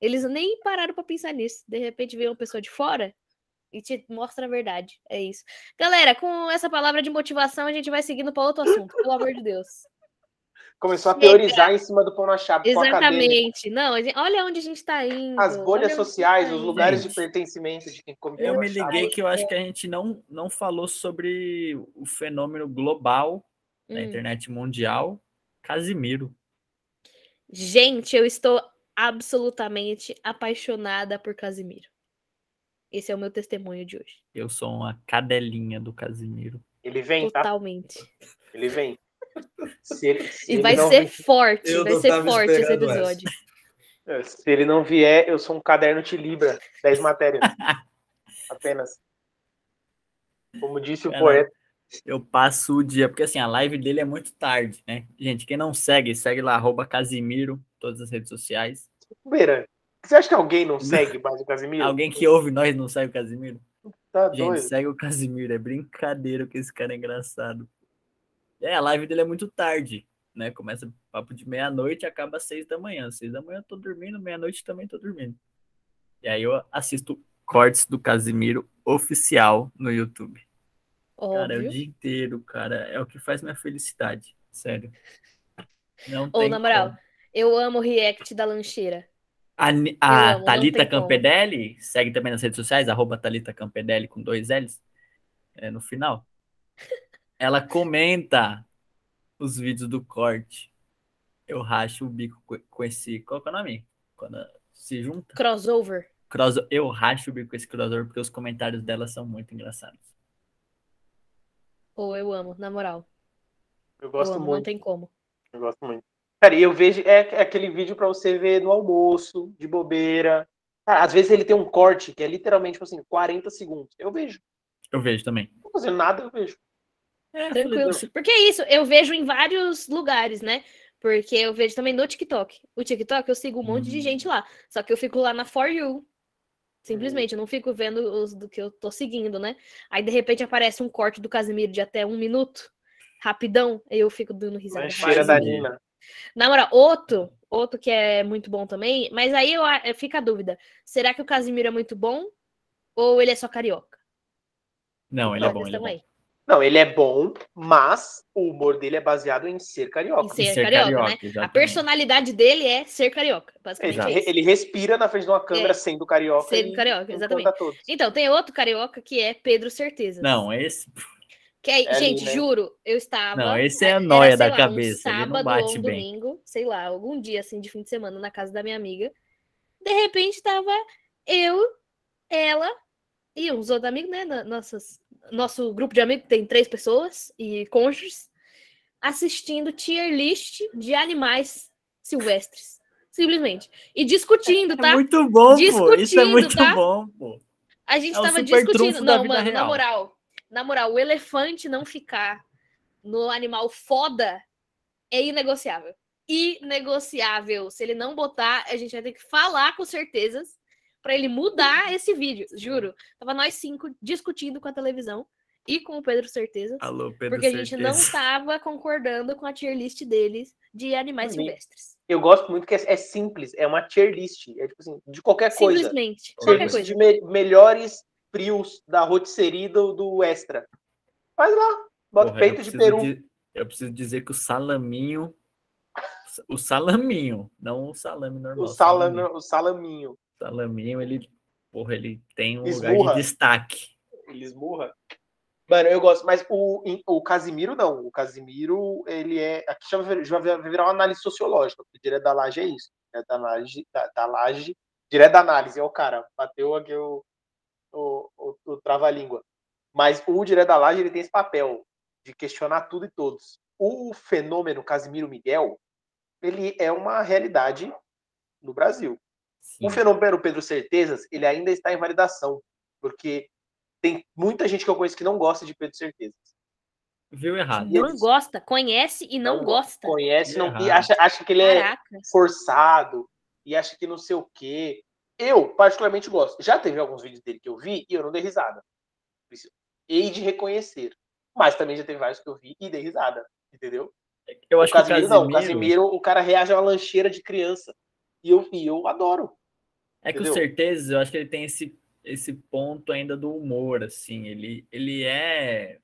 Eles nem pararam pra pensar nisso. De repente veio uma pessoa de fora e te mostra a verdade. É isso. Galera, com essa palavra de motivação, a gente vai seguindo pra outro assunto. Pelo amor de Deus. Começou a teorizar em cima do pão na chapa. Exatamente. Não, olha onde a gente está indo. As bolhas sociais, os lugares de pertencimento de quem come pão na chapa. Eu me liguei que eu acho que a gente não falou sobre o fenômeno global da internet mundial, Casimiro. Gente, eu estou absolutamente apaixonada por Casimiro. Esse é o meu testemunho de hoje. Eu sou uma cadelinha do Casimiro. Ele vem, tá? Totalmente. Ele vem. Se ele vai ser forte, vai ser forte esse episódio. Se ele não vier, eu sou um caderno de Libra, 10 matérias. Apenas. Como disse o poeta. Eu passo o dia, porque assim, a live dele é muito tarde, né? Gente, quem não segue, segue lá, @Casimiro, todas as redes sociais. Beira, você acha que alguém não segue mais o Casimiro? Alguém que ouve nós não segue o Casimiro? Tá, gente, doido. Segue o Casimiro, é brincadeira que esse cara é engraçado. A live dele é muito tarde, né? Começa papo de meia-noite e acaba às 6 da manhã. 6 da manhã eu tô dormindo, meia-noite também tô dormindo. E aí eu assisto cortes do Casimiro oficial no YouTube. Óbvio. Cara, é o dia inteiro, cara. É o que faz minha felicidade, sério. Na moral, eu amo o react da lancheira. A Thalita Campedelli, segue também nas redes sociais, @Thalita Campedelli com 2 L's, no final. Ela comenta os vídeos do corte. Eu racho o bico com esse... Qual que é o nome? Quando se junta? Crossover. Eu racho o bico com esse crossover porque os comentários dela são muito engraçados. Eu amo, na moral. Eu gosto muito. Não tem como. Eu gosto muito. Cara, e eu vejo... É aquele vídeo pra você ver no almoço, de bobeira. Cara, às vezes ele tem um corte que é literalmente, assim, 40 segundos. Eu vejo. Eu vejo também. Não tô fazendo nada, eu vejo. Tranquilo. Porque é isso, eu vejo em vários lugares, né? Porque eu vejo também no TikTok. O TikTok, eu sigo um monte de gente lá. Só que eu fico lá na For You. Simplesmente, eu não fico vendo os do que eu tô seguindo, né? Aí, de repente, aparece um corte do Casimiro de até 1 minuto. Rapidão. Aí eu fico dando risada. Cheira da Nina. Na moral, outro que é muito bom também. Mas aí fica a dúvida. Será que o Casimiro é muito bom? Ou ele é só carioca? Não, ele é bom, ele é bom. Não, ele é bom, mas o humor dele é baseado em ser carioca. Em ser carioca, né? A personalidade dele é ser carioca, basicamente. Ele respira na frente de uma câmera sendo carioca. Sendo carioca, exatamente. Então, tem outro carioca que é Pedro Certeza. Não, esse... Que é, gente, né? Juro, eu estava... Não, esse é a noia da cabeça. Um sábado ou um domingo, sei lá, algum dia assim de fim de semana na casa da minha amiga. De repente estava eu, ela e uns outros amigos, né? Nosso grupo de amigos tem 3 pessoas e cônjuges assistindo tier list de animais silvestres. Simplesmente. E discutindo, tá? É muito bom, pô. Isso é muito bom, pô. A gente tava discutindo. Não, mano, na moral. Na moral, o elefante não ficar no animal foda é inegociável. Inegociável. Se ele não botar, a gente vai ter que falar com certezas pra ele mudar esse vídeo, juro. Tava nós 5 discutindo com a televisão e com o Pedro Certeza. Alô, Pedro porque Certeza. A gente não tava concordando com a tier list deles de animais silvestres. Eu gosto muito que é simples, é uma tier list. É tipo assim, de qualquer coisa. Simplesmente, qualquer coisa. De melhores... Prius da rotisserie do Extra. Faz lá. Bota peito de peru. Eu preciso dizer que o salaminho, não o salame normal. O salaminho, ele tem um esmurra. Lugar de destaque. Ele esmurra. Mano, eu gosto, mas o Casimiro não. O Casimiro, ele é... Aqui já vai virar uma análise sociológica, porque direto da laje é isso. Da laje, direto da análise. É o cara, bateu aqui o trava-língua. Mas o Direto da Laje, ele tem esse papel de questionar tudo e todos. O fenômeno Casimiro Miguel, ele é uma realidade no Brasil. Sim. O fenômeno Pedro Certezas, ele ainda está em validação, porque tem muita gente que eu conheço que não gosta de Pedro Certezas. Viu errado. Não gosta, conhece e não gosta. Conhece e acha que ele Caraca. É forçado, e acha que não sei o quê. Eu, particularmente, gosto. Já teve alguns vídeos dele que eu vi e eu não dei risada. Hei de reconhecer. Mas também já teve vários que eu vi e dei risada. Entendeu? Eu acho o Casimiro, o cara reage a uma lancheira de criança. E eu adoro. É entendeu? Que, com certeza, eu acho que ele tem esse ponto ainda do humor, assim. Ele é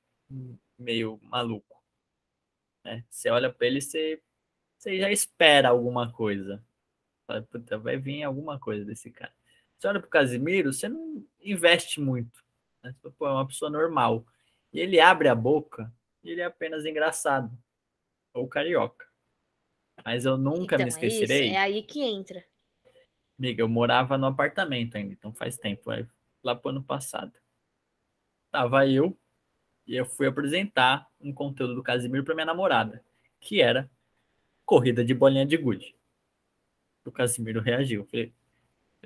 meio maluco. Né? Você olha pra ele e você já espera alguma coisa. Puta, vai vir alguma coisa desse cara. Você olha pro Casimiro, você não investe muito. Né? Pô, é uma pessoa normal. E ele abre a boca e ele é apenas engraçado. Ou carioca. Mas eu nunca me esquecerei. É aí que entra. Amiga, eu morava no apartamento ainda, então faz tempo. Lá pro ano passado. Tava eu e eu fui apresentar um conteúdo do Casimiro pra minha namorada. Que era corrida de bolinha de gude. O Casimiro reagiu. Falei,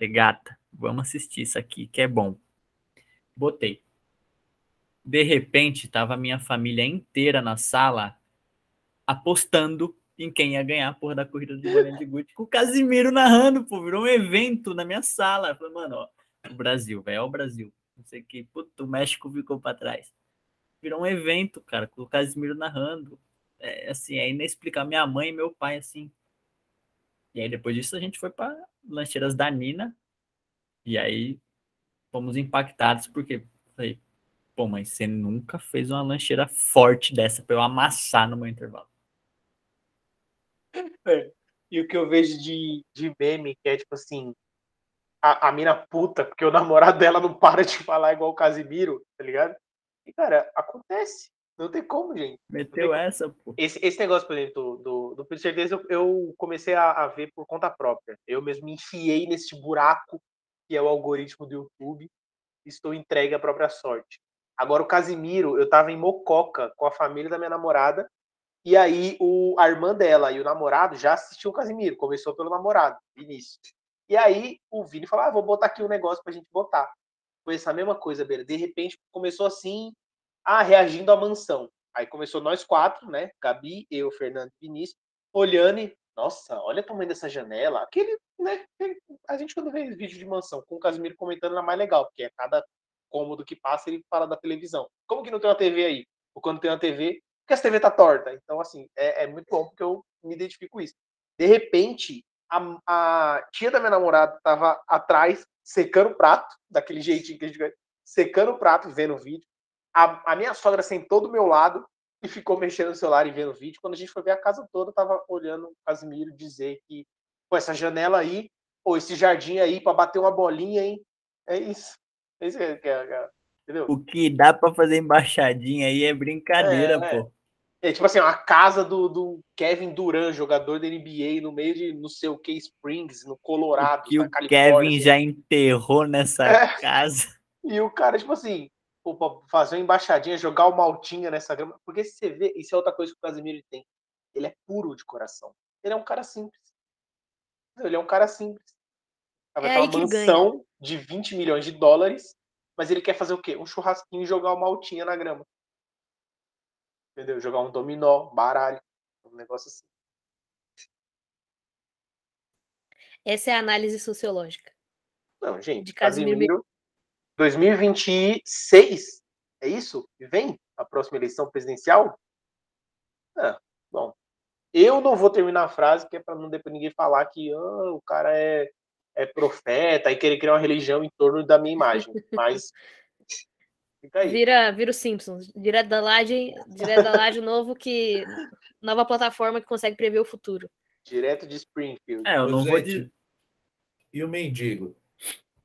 gata, vamos assistir isso aqui, que é bom. Botei. De repente, tava a minha família inteira na sala apostando em quem ia ganhar a porra da corrida de bolinha de gude com o Casimiro narrando, pô. Virou um evento na minha sala. Falei, mano, ó, o Brasil, velho, é o Brasil. Não sei o que, puto, o México ficou pra trás. Virou um evento, cara, com o Casimiro narrando. É, assim, é inexplicável. Minha mãe e meu pai, assim... E aí, depois disso, a gente foi para lancheiras da Nina. E aí, fomos impactados, porque falei, pô, mãe, você nunca fez uma lancheira forte dessa para eu amassar no meu intervalo. É. E o que eu vejo de meme, que é tipo assim, a mina puta, porque o namorado dela não para de falar igual o Casimiro, tá ligado? E, cara, acontece. Não tem como, gente. Meteu essa, pô. Esse negócio, por exemplo, do Pedro Certeza, eu comecei a ver por conta própria. Eu mesmo me enfiei nesse buraco que é o algoritmo do YouTube. Estou entregue à própria sorte. Agora, o Casimiro, eu tava em Mococa com a família da minha namorada. E aí, a irmã dela e o namorado já assistiam o Casimiro. Começou pelo namorado, Vinícius. E aí, o Vini falou, vou botar aqui um negócio pra gente botar. Foi essa mesma coisa, Beira. De repente, começou assim... reagindo à mansão. Aí começou nós 4, né? Gabi, eu, Fernando e Vinícius, olhando e... Nossa, olha o tamanho dessa janela. Aquele, né? A gente quando vê vídeo de mansão com o Casimiro comentando é mais legal, porque é cada cômodo que passa ele fala da televisão. Como que não tem uma TV aí? Ou quando tem uma TV, porque essa TV tá torta. Então, assim, é muito bom, porque eu me identifico com isso. De repente, a tia da minha namorada tava atrás, secando o prato, daquele jeitinho que a gente... Secando o prato, vendo o vídeo. A minha sogra sentou do meu lado e ficou mexendo no celular e vendo o vídeo. Quando a gente foi ver a casa toda, eu tava olhando o Casimiro dizer que, pô, essa janela aí, ou esse jardim aí, pra bater uma bolinha, hein? É isso. É isso que é, cara. entendeu? O que dá pra fazer embaixadinha aí é brincadeira, pô. É tipo assim, a casa do Kevin Durant, jogador da NBA, no meio de não sei o que, Springs, no Colorado, na Califórnia. O Kevin já enterrou nessa casa. E o cara, tipo assim, pô, fazer uma embaixadinha, jogar o maltinha nessa grama. Porque se você vê, isso é outra coisa que o Casimiro tem. Ele é puro de coração. Ele é um cara simples. Ele é um cara simples. Vai ter uma mansão de 20 milhões de dólares, mas ele quer fazer o quê? Um churrasquinho e jogar uma altinha na grama. Entendeu? Jogar um dominó, baralho, um negócio assim. Essa é a análise sociológica. Não, gente, de Casimiro. 2026, é isso? Vem a próxima eleição presidencial? Bom, eu não vou terminar a frase, que é pra não ninguém falar que o cara é profeta e querer criar uma religião em torno da minha imagem, mas fica aí. Vira o Simpsons, direto da laje novo, que nova plataforma que consegue prever o futuro. Direto de Springfield. Eu não vou dizer. E o mendigo?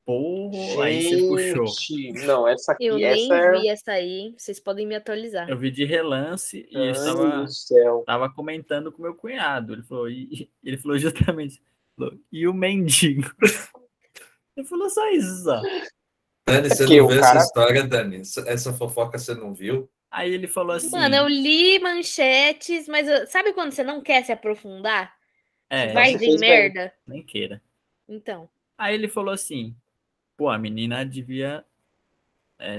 Porra, aí você puxou. Não, essa aqui, eu nem vi essa aí, vocês podem me atualizar. Eu vi de relance e eu estava comentando com meu cunhado. Ele falou justamente, e o mendigo? Ele falou só isso, ó. Dani, você não viu essa história, Dani? Essa fofoca você não viu? Aí ele falou assim... Mano, eu li manchetes, mas sabe quando você não quer se aprofundar? Vai de merda. Bem. Nem queira. Então. Aí ele falou assim, pô, a menina devia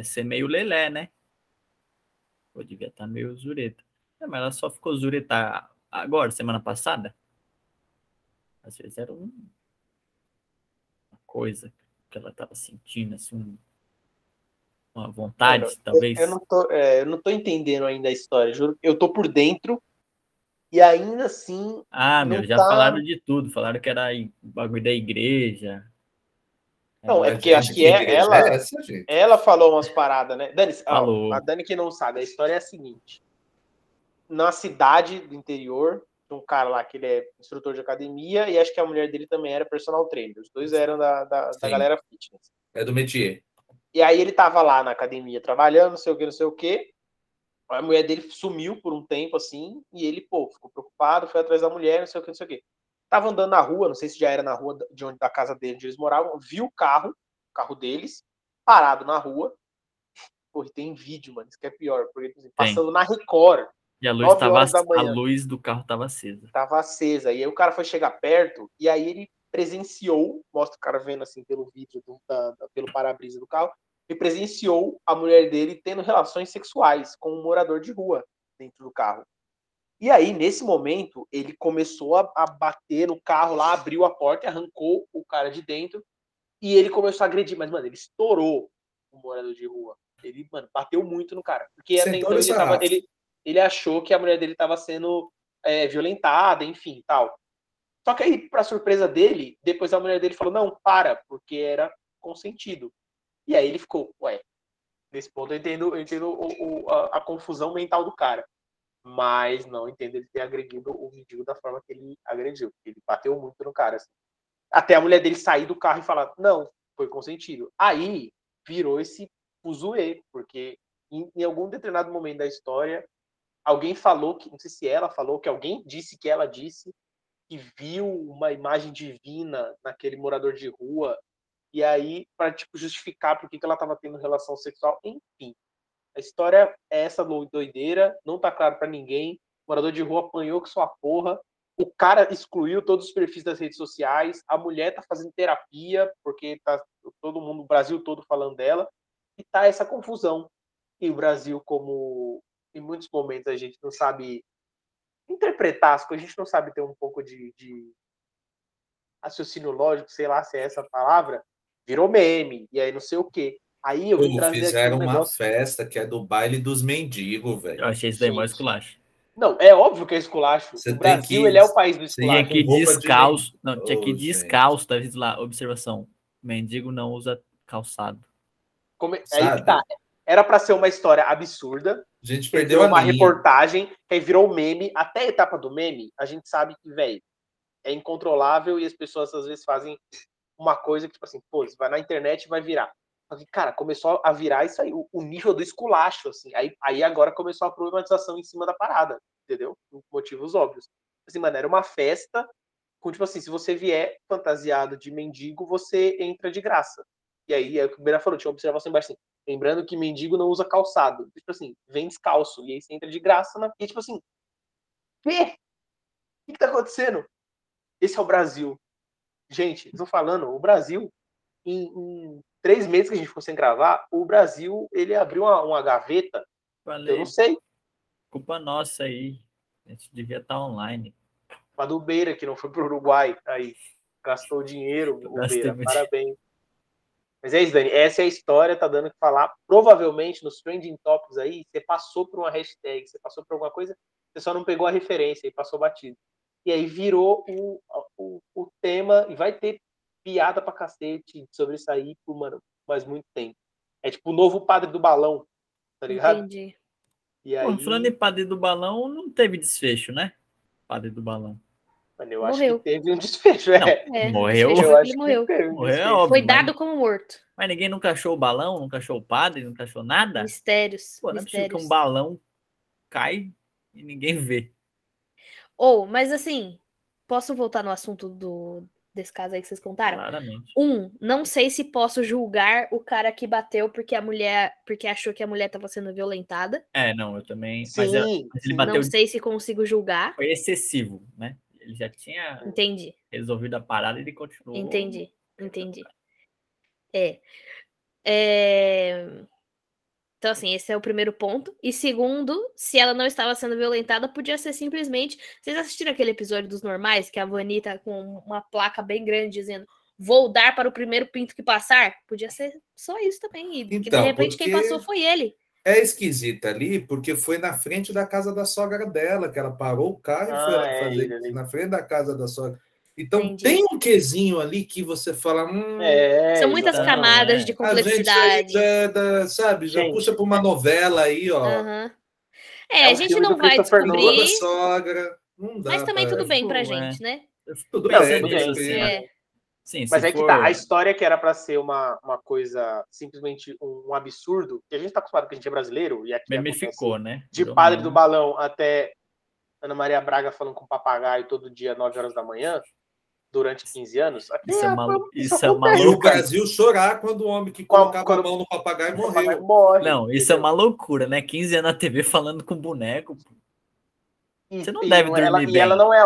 ser meio lelé, né? Pô, devia estar meio zureta. Mas ela só ficou zureta agora, semana passada? Às vezes era uma coisa que ela estava sentindo, assim, uma vontade, talvez. Eu não tô entendendo ainda a história, juro. Eu tô por dentro e ainda assim... já falaram de tudo. Falaram que era bagulho da igreja. Não, é porque acho que ela falou umas paradas, né? Dani, falou. A Dani que não sabe, a história é a seguinte. Na cidade do interior... um cara lá que ele é instrutor de academia e acho que a mulher dele também era personal trainer. Os dois eram da galera fitness. É do métier. E aí ele tava lá na academia trabalhando, não sei o que. A mulher dele sumiu por um tempo, assim, e ele, ficou preocupado, foi atrás da mulher, não sei o que. Tava andando na rua, não sei se já era na rua da casa dele, onde eles moravam, viu o carro deles, parado na rua. Pô, tem vídeo, mano, isso que é pior, porque passando na Record. E a luz do carro estava acesa. E aí o cara foi chegar perto, e aí ele presenciou, mostra o cara vendo assim pelo vídeo, pelo para-brisa do carro, e presenciou a mulher dele tendo relações sexuais com um morador de rua dentro do carro. E aí, nesse momento, ele começou a bater no carro lá, abriu a porta, arrancou o cara de dentro, e ele começou a agredir. Mas, mano, ele estourou o morador de rua. Ele, mano, bateu muito no cara. Porque até então ele achou que a mulher dele estava sendo violentada, enfim, tal. Só que aí, para surpresa dele, depois a mulher dele falou, não, para, porque era consentido. E aí ele ficou, nesse ponto eu entendo a confusão mental do cara. Mas não entendo ele ter agredido o mendigo da forma que ele agrediu. Ele bateu muito no cara, assim. Até a mulher dele sair do carro e falar, não, foi consentido. Aí virou esse fuzuê, porque em algum determinado momento da história... Alguém falou, que não sei se ela falou, que alguém disse que ela disse que viu uma imagem divina naquele morador de rua, e aí, para tipo, justificar por que ela estava tendo relação sexual, enfim. A história é essa doideira, não tá claro para ninguém, o morador de rua apanhou com sua porra, o cara excluiu todos os perfis das redes sociais, a mulher tá fazendo terapia, porque tá todo mundo, o Brasil todo falando dela, e tá essa confusão. E o Brasil, como... em muitos momentos a gente não sabe interpretar as coisas, a gente não sabe ter um pouco de raciocínio lógico, sei lá se é essa palavra, virou meme, e aí não sei o quê. Aí eu vim trazer fizeram uma festa que é do baile dos mendigos, velho. Eu achei isso daí mó esculacho. Não, é óbvio que é esculacho. O Brasil, ele é o país do esculacho. Tinha que descalço, tá visto lá, observação, mendigo não usa calçado. Aí que tá. Era pra ser uma história absurda. A gente perdeu uma reportagem, que virou meme. Até a etapa do meme, a gente sabe que, velho, é incontrolável e as pessoas às vezes fazem uma coisa que, tipo assim, pô, vai na internet e vai virar. Cara, começou a virar isso aí, o nível do esculacho, assim. Aí agora começou a problematização em cima da parada, entendeu? Por motivos óbvios. Assim, mano, era uma festa com, tipo assim, se você vier fantasiado de mendigo, você entra de graça. E aí, é o que o Beira falou, tinha uma observação embaixo assim, lembrando que mendigo não usa calçado. Tipo assim, vem descalço. E aí você entra de graça na... E tipo assim, o que tá acontecendo? Esse é o Brasil. Gente, tô falando, o Brasil, em 3 meses que a gente ficou sem gravar, o Brasil, ele abriu uma gaveta. Valeu. Eu não sei. Culpa nossa aí. A gente devia estar online. A do Beira, que não foi pro Uruguai. Aí, gastou dinheiro, o Beira. Parabéns. Mas é isso, Dani. Essa é a história, tá dando o que falar. Provavelmente, nos trending topics aí, você passou por uma hashtag, você passou por alguma coisa, você só não pegou a referência e passou batido. E aí virou o tema, e vai ter piada pra cacete sobre isso aí por, mano, mais muito tempo. É tipo o novo Padre do Balão, tá ligado? Entendi. E aí... Pô, falando em Padre do Balão, não teve desfecho, né? Padre do Balão. Mano, eu morreu. Acho que teve um desfecho, é. Morreu? Morreu. Foi dado como morto. Mas ninguém nunca achou o balão, nunca achou o padre, nunca achou nada? Mistérios. Pô, não é possível que um balão cai e ninguém vê. Mas assim, posso voltar no assunto desse caso aí que vocês contaram? Claramente. Não sei se posso julgar o cara que bateu porque achou que a mulher estava sendo violentada. É, não, eu também... Sim. Mas ele bateu... Não sei se consigo julgar. Foi excessivo, né? Ele já tinha resolvido a parada e ele continuou. Entendi. Então, assim, esse é o primeiro ponto. E segundo, se ela não estava sendo violentada, podia ser simplesmente... Vocês assistiram aquele episódio dos Normais, que a Vani tá com uma placa bem grande dizendo vou dar para o primeiro pinto que passar? Podia ser só isso também. Então, que de repente quem passou foi ele. É esquisita ali, porque foi na frente da casa da sogra dela, que ela parou o carro e foi lá fazer isso, na frente da casa da sogra. Então tem um quezinho ali que você fala... São muitas camadas de complexidade. Sabe, já puxa para uma novela aí, ó. Uhum. É, a gente não vai descobrir. Da sogra. Não dá, mas também tudo bem pra gente, né? Tudo bem. Sim, mas é que tá, a história que era pra ser uma coisa, simplesmente um absurdo, que a gente tá acostumado porque a gente é brasileiro, e aqui acontece, né? De Padre do Balão até Ana Maria Braga falando com o papagaio todo dia, 9 horas da manhã, durante 15 anos. Isso é uma loucura. E o Brasil chorar quando o homem que colocava a mão no papagaio morreu. Não, isso é uma loucura, né? 15 anos na TV falando com boneco, pô. Você não deve dormir bem. E ela não é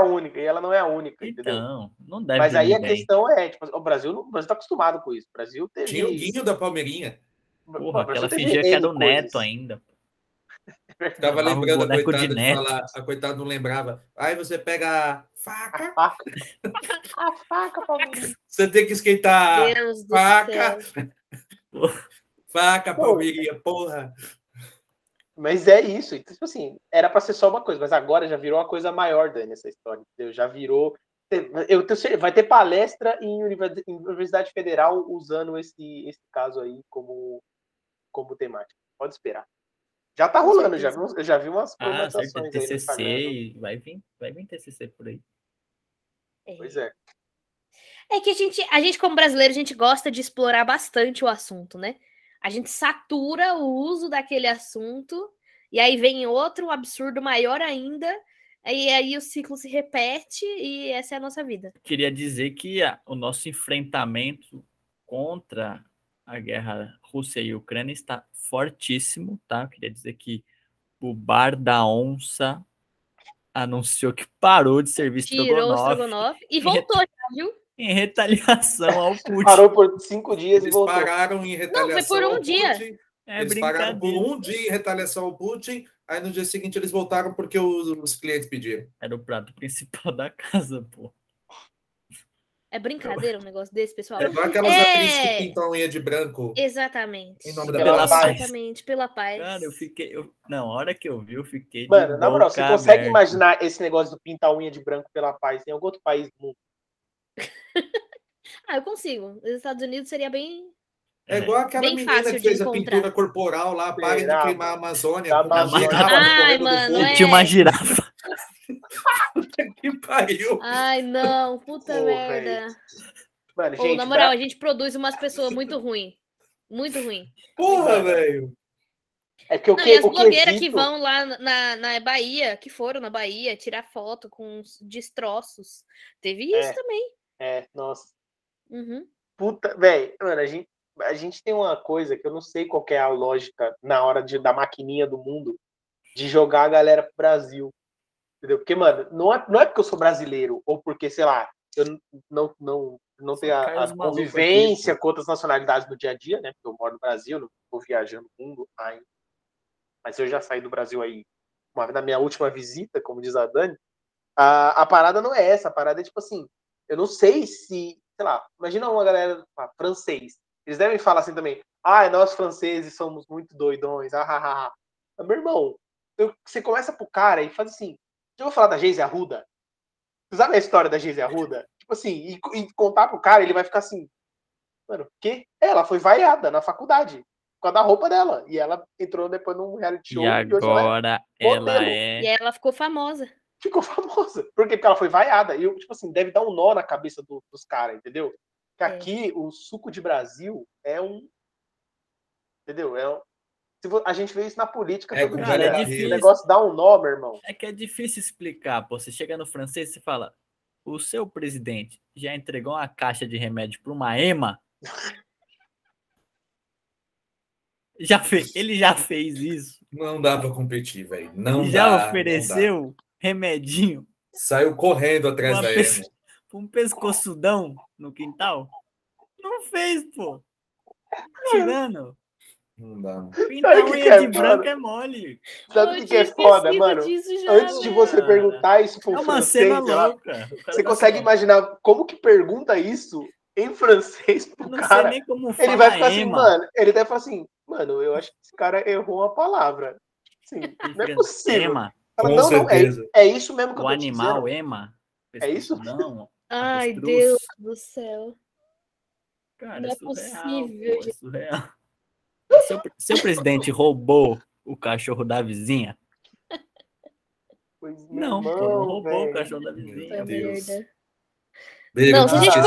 a única, entendeu? Não deve. Mas aí a questão é, tipo, o Brasil tá acostumado com isso. O Brasil teve... Tinha o guinho da Palmeirinha. Porra, ela fingia que era o Neto ainda. Tava lembrando, a coitada de Neto. A coitada não lembrava. Aí você pega a faca. A faca, Palmeirinha. Você tem que esquentar faca. Faca, Palmeirinha, porra. Mas é isso, então, tipo assim, era pra ser só uma coisa, mas agora já virou uma coisa maior, Dani, essa história, entendeu? Já virou... Vai ter palestra em Universidade Federal usando esse caso aí como temática, pode esperar. Já tá rolando, eu já vi umas publicações aí no TCC, vai vir TCC por aí. Pois é. É que a gente, como brasileiro, a gente gosta de explorar bastante o assunto, né? A gente satura o uso daquele assunto, e aí vem outro absurdo maior ainda, e aí o ciclo se repete, e essa é a nossa vida. Queria dizer que o nosso enfrentamento contra a guerra Rússia e Ucrânia está fortíssimo, tá? Queria dizer que o Bar da Onça anunciou que parou de servir Strogonoff e voltou, viu? Em retaliação ao Putin. Parou por 5 dias e voltou. Eles pararam em retaliação. Não, foi por um dia. Eles pararam por um dia em retaliação ao Putin. Aí no dia seguinte eles voltaram porque os clientes pediram. Era o prato principal da casa, pô. É brincadeira um negócio desse, pessoal? É igual aquelas atrizes que pintam a unha de branco. Exatamente. Em nome da paz. Exatamente, pela paz. Cara, eu fiquei... Na hora que eu vi, eu fiquei... Mano, na moral, você consegue imaginar esse negócio do pintar a unha de branco pela paz em algum outro país do mundo? Eu consigo. Nos Estados Unidos seria bem. É igual aquela menina que fez a pintura corporal lá, para de queimar a Amazônia. Tinha uma girafa. Puta que pariu. Ai, não, puta merda. Mano, gente, na moral, a gente produz umas pessoas muito ruins. Muito ruim. Porra, velho! É que não, e as blogueiras que vão lá na Bahia, que foram na Bahia tirar foto com os destroços. Teve isso também. É, nossa. Uhum. Puta, velho, mano, a gente tem uma coisa que eu não sei qual que é a lógica na hora da maquininha do mundo de jogar a galera pro Brasil. Entendeu? Porque, mano, não é porque eu sou brasileiro ou porque, sei lá, eu não tenho a convivência com outras nacionalidades no dia a dia, né? Porque eu moro no Brasil, não estou viajando o mundo ainda. Mas eu já saí do Brasil aí na minha última visita, como diz a Dani. A parada não é essa. A parada é tipo assim, eu não sei se, sei lá, imagina uma galera francês. Eles devem falar assim também, nós franceses somos muito doidões, ah. Meu irmão, você começa pro cara e faz assim, eu vou falar da Geisy Arruda. Você sabe a história da Geisy Arruda? Tipo assim, e contar pro cara, ele vai ficar assim, mano, o quê? Ela foi vaiada na faculdade por causa da roupa dela. E ela entrou depois num reality show. E agora ela é... E ela ficou famosa. Por quê? Porque ela foi vaiada. E, tipo assim, deve dar um nó na cabeça dos caras, entendeu? Que aqui, o suco de Brasil é um... Entendeu? É um... A gente vê isso na política. O negócio dá um nó, meu irmão. É que é difícil explicar, pô. Você chega no francês e fala, o seu presidente já entregou uma caixa de remédio para uma ema? Ele já fez isso. Não dá para competir, velho. Já ofereceu remedinho. Saiu correndo atrás da ema. Um pescoçudão no quintal? Não fez, pô. Tirando. Não dá. Pintar a unha de branco é mole. Sabe o que é foda, mano? Antes de você perguntar isso pro francês... É uma cena louca. Você consegue imaginar como que pergunta isso em francês pro cara? Não sei nem como falar. Ele vai ficar assim, mano... Ele deve falar assim, mano, eu acho que esse cara errou a palavra. Assim, não é possível. É isso mesmo que eu tô dizendo. O animal, ema? É isso? Não. Ai, Deus do céu. Cara, não é possível. É surreal. Seu presidente roubou o cachorro da vizinha? Pois não, irmão, não roubou o cachorro da vizinha. Deus. Não, se a gente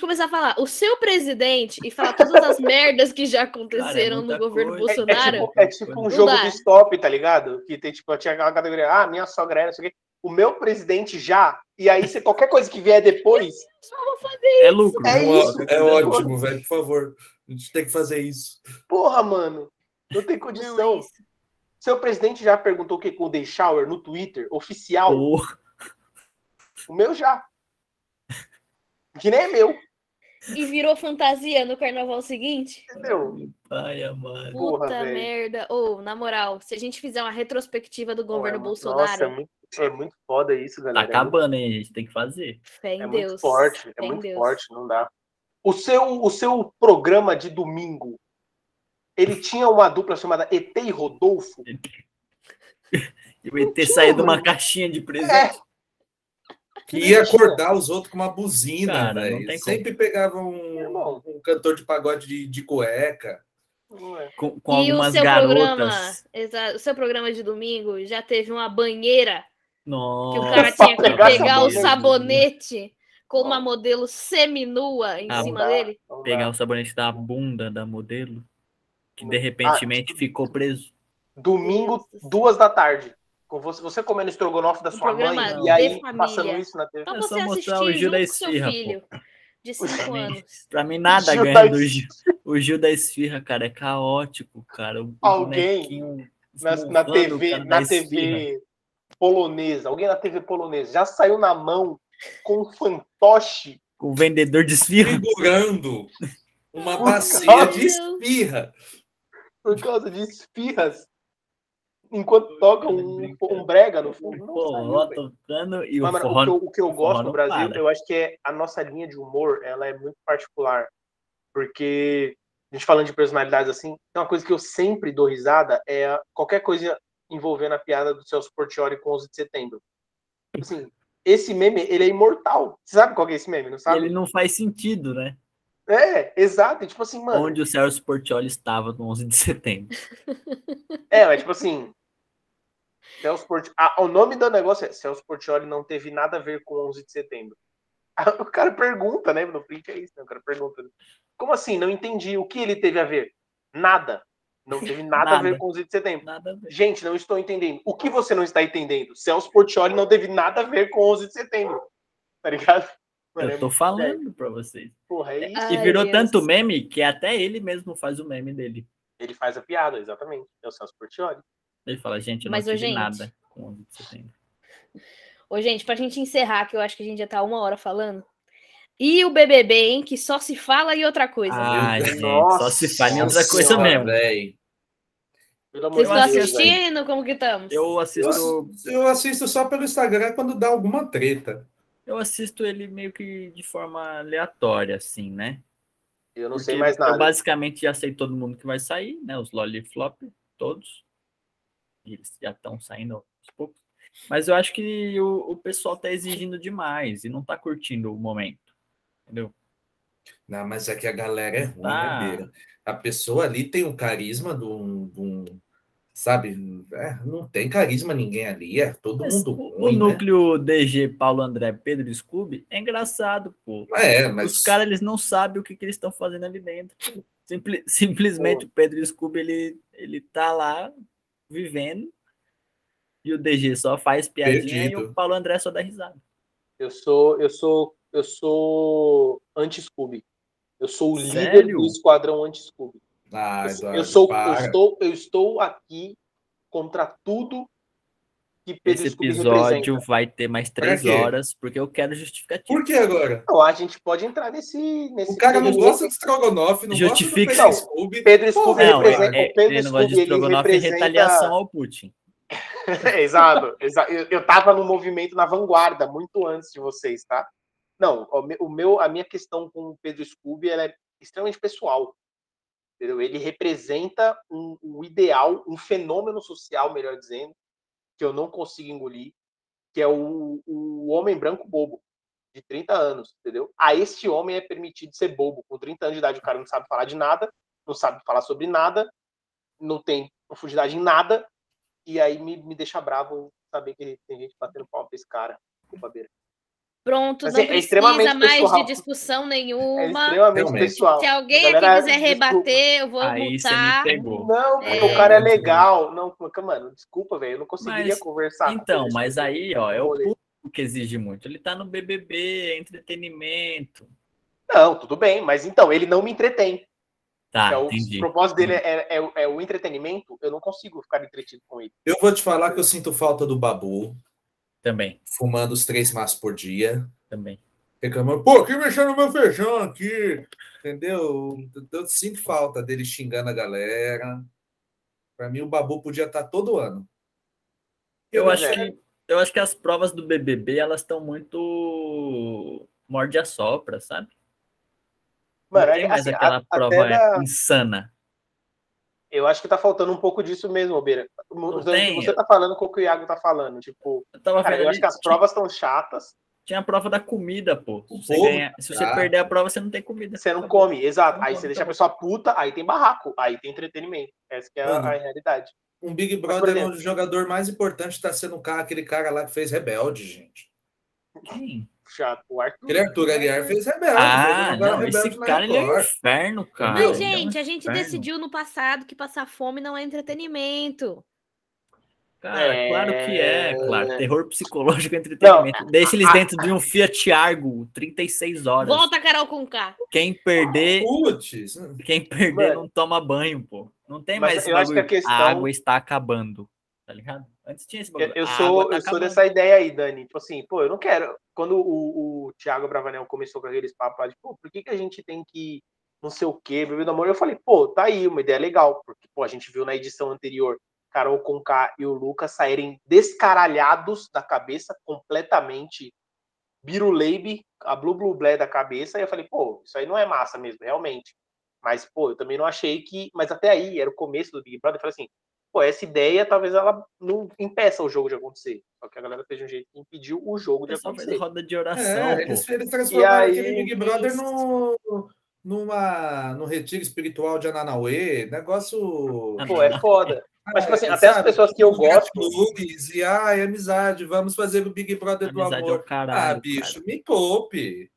começar a falar, o seu presidente e falar todas as merdas que já aconteceram no governo Bolsonaro. É tipo um jogo de stop, tá ligado? Que tem tipo, tinha aquela categoria, minha sogra era, não sei o quê. O meu presidente já, e aí se qualquer coisa que vier depois. Só vou fazer isso. É lucro. É ótimo, velho, por favor. A gente tem que fazer isso. Porra, mano. Não tem condição. Não é seu presidente já perguntou o que com o The Shower no Twitter? Oficial. Porra. O meu já. Que nem é meu. E virou fantasia no carnaval seguinte? Entendeu? Ai, mano. Puta merda. Ou, na moral, se a gente fizer uma retrospectiva do governo Bolsonaro... Nossa, é muito foda isso, galera. Tá acabando, hein? A gente tem que fazer. Fé em Deus. Muito forte. É muito forte, não dá. O seu programa de domingo, ele tinha uma dupla chamada ET e Rodolfo? E o ET saía de uma caixinha de presente. Que ia acordar os outros com uma buzina. Cara, não tem sempre pegava um cantor de pagode de cueca. Com algumas garotas. O seu programa de domingo já teve uma banheira. Nossa. Que o cara tinha que pegar o sabonete... com uma modelo seminua em cima dele. Pegar o sabonete da bunda da modelo, que de repentemente ficou preso. Domingo, 2 da tarde. Você comendo estrogonofe da sua mãe e aí passando isso na TV. É só mostrar o Gil da Esfirra, pô. De 5 anos. Pra mim nada ganha do Gil. O Gil da Esfirra, cara, é caótico, cara. Alguém na TV polonesa, alguém na TV polonesa já saiu na mão com um fantoche. Com o vendedor de esfirra. Segurando uma bacia de esfirra. Por causa de esfirras. Enquanto toca um brega no fundo. O que eu gosto no Brasil, eu acho que é a nossa linha de humor, ela é muito particular. Porque, a gente falando de personalidades assim, uma coisa que eu sempre dou risada é qualquer coisa envolvendo a piada do Celso Portioli com 11 de setembro. Assim, esse meme, ele é imortal. Você sabe qual que é esse meme, não sabe? Ele não faz sentido, né? É, exato. Tipo assim, mano... Onde o Celso Portioli estava no 11 de setembro. Mas tipo assim... Celso Portioli... o nome do negócio é Celso Portioli não teve nada a ver com 11 de setembro. O cara pergunta, né? No print é isso, né? O cara pergunta. Como assim? Não entendi. O que ele teve a ver? Nada. Não teve nada a ver com o 11 de setembro. Nada a ver. Gente, não estou entendendo. O que você não está entendendo? Celso Portioli não teve nada a ver com o 11 de setembro. Tá ligado? Mano, eu tô falando pra vocês. Porra, é isso. E virou tanto meme que até ele mesmo faz o meme dele. Ele faz a piada, exatamente. É o Celso Portioli. Ele fala, gente, eu não tive nada com o 11 de setembro. Ô, gente, pra gente encerrar, que eu acho que a gente já tá 1 hora falando. E o BBB, hein? Que só se fala em outra coisa. Ah, gente, nossa, só se fala em outra coisa mesmo. Véio. Vocês estão assistindo? Véio. Como que estamos? Eu assisto só pelo Instagram quando dá alguma treta. Eu assisto ele meio que de forma aleatória, assim, né? Eu não sei mais nada. Eu basicamente já sei todo mundo que vai sair, né? Os loliflop, todos. Eles já estão saindo aos poucos. Mas eu acho que o pessoal tá exigindo demais e não tá curtindo o momento. Entendeu? Não, mas é que a galera é ruim, né, Beira? A pessoa ali tem um carisma de um sabe? É, não tem carisma ninguém ali, é todo mundo ruim, o núcleo, né? DG, Paulo André, Pedro Scooby, é engraçado, pô. É, mas... Os caras, eles não sabem o que eles estão fazendo ali dentro. Simplesmente o Pedro Scooby, ele tá lá vivendo e o DG só faz piadinha perdido. E o Paulo André só dá risada. Eu sou anti-Scooby. Eu sou o líder do esquadrão anti-Scooby. Ah, eu estou aqui contra tudo que Pedro Scooby representa. Esse episódio vai ter mais 3 horas, porque eu quero justificativa. Por que agora? Não, a gente pode entrar nesse o cara não gosta de Strogonoff, não justifica gosta do Pedro Scooby. Pedro Scooby representa... Ele não gosta de Strogonoff em retaliação ao Putin. Exato. Eu tava no movimento na vanguarda, muito antes de vocês, tá? Não, a minha questão com o Pedro Scooby, ela é extremamente pessoal. Entendeu? Ele representa um ideal, um fenômeno social, melhor dizendo, que eu não consigo engolir, que é o homem branco bobo, de 30 anos, entendeu? A este homem é permitido ser bobo. Com 30 anos de idade, o cara não sabe falar de nada, não sabe falar sobre nada, não tem profundidade em nada, e aí me deixa bravo saber que tem gente batendo palma pra esse cara. Desculpa, Beira. Pronto, mas não precisa mais pessoal. De discussão nenhuma. Se alguém aqui quiser rebater, eu vou multar. Não, porque o cara é legal. Não, mano, desculpa, velho, eu não conseguiria conversar. Então, mas aí, ó, é o público que exige muito. Ele tá no BBB, é entretenimento. Não, tudo bem, mas então, ele não me entretém. Tá, entendi. O propósito dele é o entretenimento, eu não consigo ficar entretido com ele. Eu vou te falar que eu sinto falta do Babu. Também. Fumando os 3 maços por dia. Também. Reclamando, pô, que mexeu no meu feijão aqui? Entendeu? Eu sinto falta dele xingando a galera. Pra mim, o Babu podia estar todo ano. Eu acho que as provas do BBB, elas estão muito morde a sopra, sabe? Não tem mais assim, aquela prova insana. Eu acho que tá faltando um pouco disso mesmo, Obeira. Você tá falando com o que o Iago tá falando. Tipo, eu acho que as provas estão chatas. Tinha a prova da comida, pô. Se você perder a prova, você não tem comida. Você não come, exato. Aí você deixa a pessoa puta, aí tem barraco, aí tem entretenimento. Essa que é a realidade. Um Big Brother onde o jogador mais importante tá sendo aquele cara lá que fez Rebelde, gente. Quem? Chato. O Arthur. Aquele Arthur Aguiar fez Rebelde. Ah, não, esse cara é um inferno, cara. Mas, gente, a gente decidiu no passado que passar fome não é entretenimento. Cara, claro que é, claro. Terror psicológico é entretenimento. Não. Deixa eles dentro de um Fiat Argo, 36 horas. Volta, Carol Conká. Quem perder... Putz. Quem perder não toma banho, pô. Não tem mais esse bagulho. A água está acabando. Tá ligado? Antes tinha esse bagulho. Eu sou dessa ideia aí, Dani. Tipo assim, pô, eu não quero... Quando o Thiago Bravanel começou com aqueles papos lá de, pô, por que a gente tem que não sei o quê, bebê do amor? Eu falei, pô, tá aí, uma ideia legal. Porque, pô, a gente viu na edição anterior Carol Conká e o Lucas saírem descaralhados da cabeça, completamente biruleibe, a blu-blu-blé da cabeça. E eu falei, pô, isso aí não é massa mesmo, realmente. Mas, pô, eu também não achei que... Mas até aí, era o começo do Big Brother. Eu falei assim... Pô, essa ideia, talvez ela não impeça o jogo de acontecer. Só que a galera fez um jeito que impediu o jogo de acontecer. Roda de oração, eles transformaram aquele Big Brother num retiro espiritual de Ananauê. Negócio... Pô, é foda. Mas, tipo assim, até sabe, as pessoas que eu gosto... Clubes, e, amizade, vamos fazer o Big Brother amizade do amor. É o caralho, bicho, cara. Me poupe.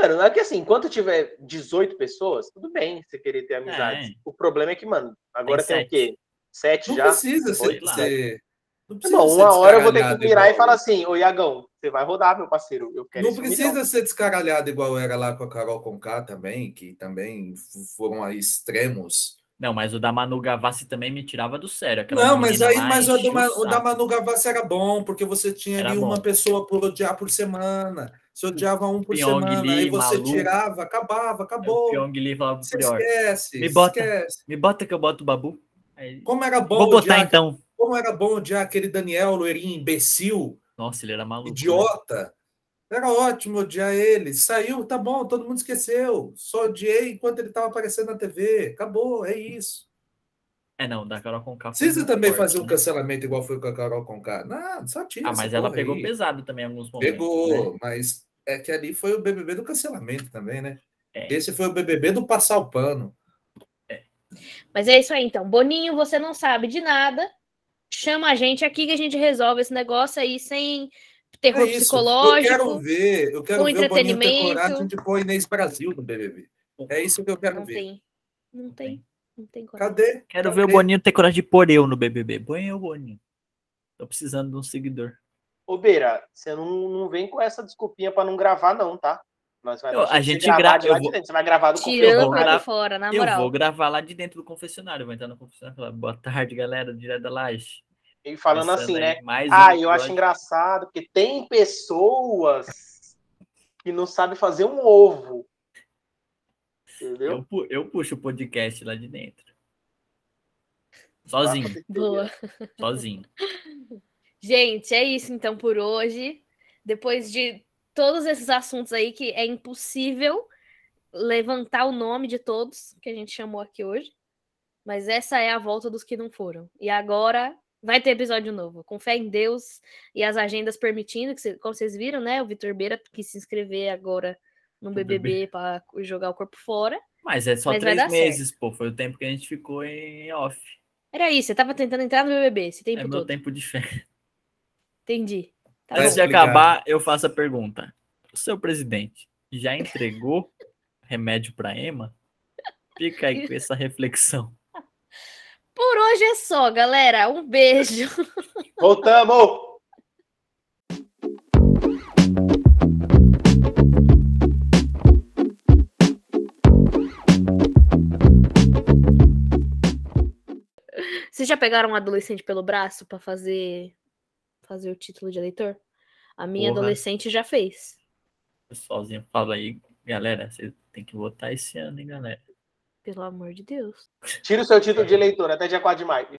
Mano, é que assim, enquanto tiver 18 pessoas, tudo bem você querer ter amizades. É. O problema é que, mano, agora tem o quê? 7 já? Não precisa ser... Não precisa ser uma hora eu vou ter que virar igual. E falar assim, ô Iagão, você vai rodar, meu parceiro. Eu quero. Não precisa ser descaralhado igual era lá com a Carol Conká também, que também foram aí extremos. Não, mas o da Manu Gavassi também me tirava do sério. Não, mas aí mas o da Manu Gavassi era bom, porque você tinha era ali bom. Uma pessoa por odiar por semana. Você odiava um por Pyong semana, Lee, aí você Malu. Tirava, acabou. O Pyong Lee falava você pior. Esquece. Me bota que eu boto o Babu. Aí... Como era bom vou botar, então. Como era bom odiar aquele Daniel, loirinho, imbecil. Nossa, ele era maluco. Idiota. Né? Era ótimo odiar ele. Saiu, tá bom, todo mundo esqueceu. Só odiei enquanto ele tava aparecendo na TV. Acabou, é isso. É, não, da Carol Conká. Precisa também forte, fazer um cancelamento igual foi com a Carol Conká. Não, só tira. Ah, mas ela pegou aí. Pesado também em alguns momentos. Pegou, né? Mas é que ali foi o BBB do cancelamento também, né? É. Esse foi o BBB do passar o pano. É. Mas é isso aí, então. Boninho, você não sabe de nada. Chama a gente aqui que a gente resolve esse negócio aí sem... Terror psicológico. Eu quero ver entretenimento. O Boninho ter coragem de pôr Inês Brasil no BBB. É isso que eu quero ver. Não tem coragem. Cadê? Quero ver o Boninho ter coragem de pôr eu no BBB. Põe eu, Boninho. Tô precisando de um seguidor. Ô, Beira, você não vem com essa desculpinha pra não gravar, não, tá? Nós vai a gente grava lá de dentro. Você vai gravar do confessionário. Tirando fora, na moral. Eu vou gravar lá de dentro do confessionário. Vou entrar no confessionário e falar, boa tarde, galera, direto da laje. E falando pensando assim, né? Eu acho engraçado, porque tem pessoas que não sabem fazer um ovo. Entendeu? Eu puxo o podcast lá de dentro. Sozinho. Boa. Sozinho. Gente, é isso então por hoje. Depois de todos esses assuntos aí que é impossível levantar o nome de todos que a gente chamou aqui hoje. Mas essa é a volta dos que não foram. E agora... Vai ter episódio novo, com fé em Deus e as agendas permitindo, que como vocês viram, né? O Vitor Beira quis se inscrever agora no BBB para jogar o corpo fora. Mas é só 3 meses, certo. Pô, foi o tempo que a gente ficou em off. Era isso, você tava tentando entrar no BBB, esse tempo todo. É meu tempo de fé. Entendi. Tá bom. Antes de acabar, eu faço a pergunta. O seu presidente já entregou remédio para Ema? Fica aí com essa reflexão. Por hoje é só, galera. Um beijo. Voltamos! Vocês já pegaram um adolescente pelo braço para fazer o título de eleitor? A minha adolescente já fez. O pessoalzinho fala aí, galera, vocês têm que votar esse ano, hein, galera? Pelo amor de Deus. Tira o seu título de eleitor até dia 4 de maio.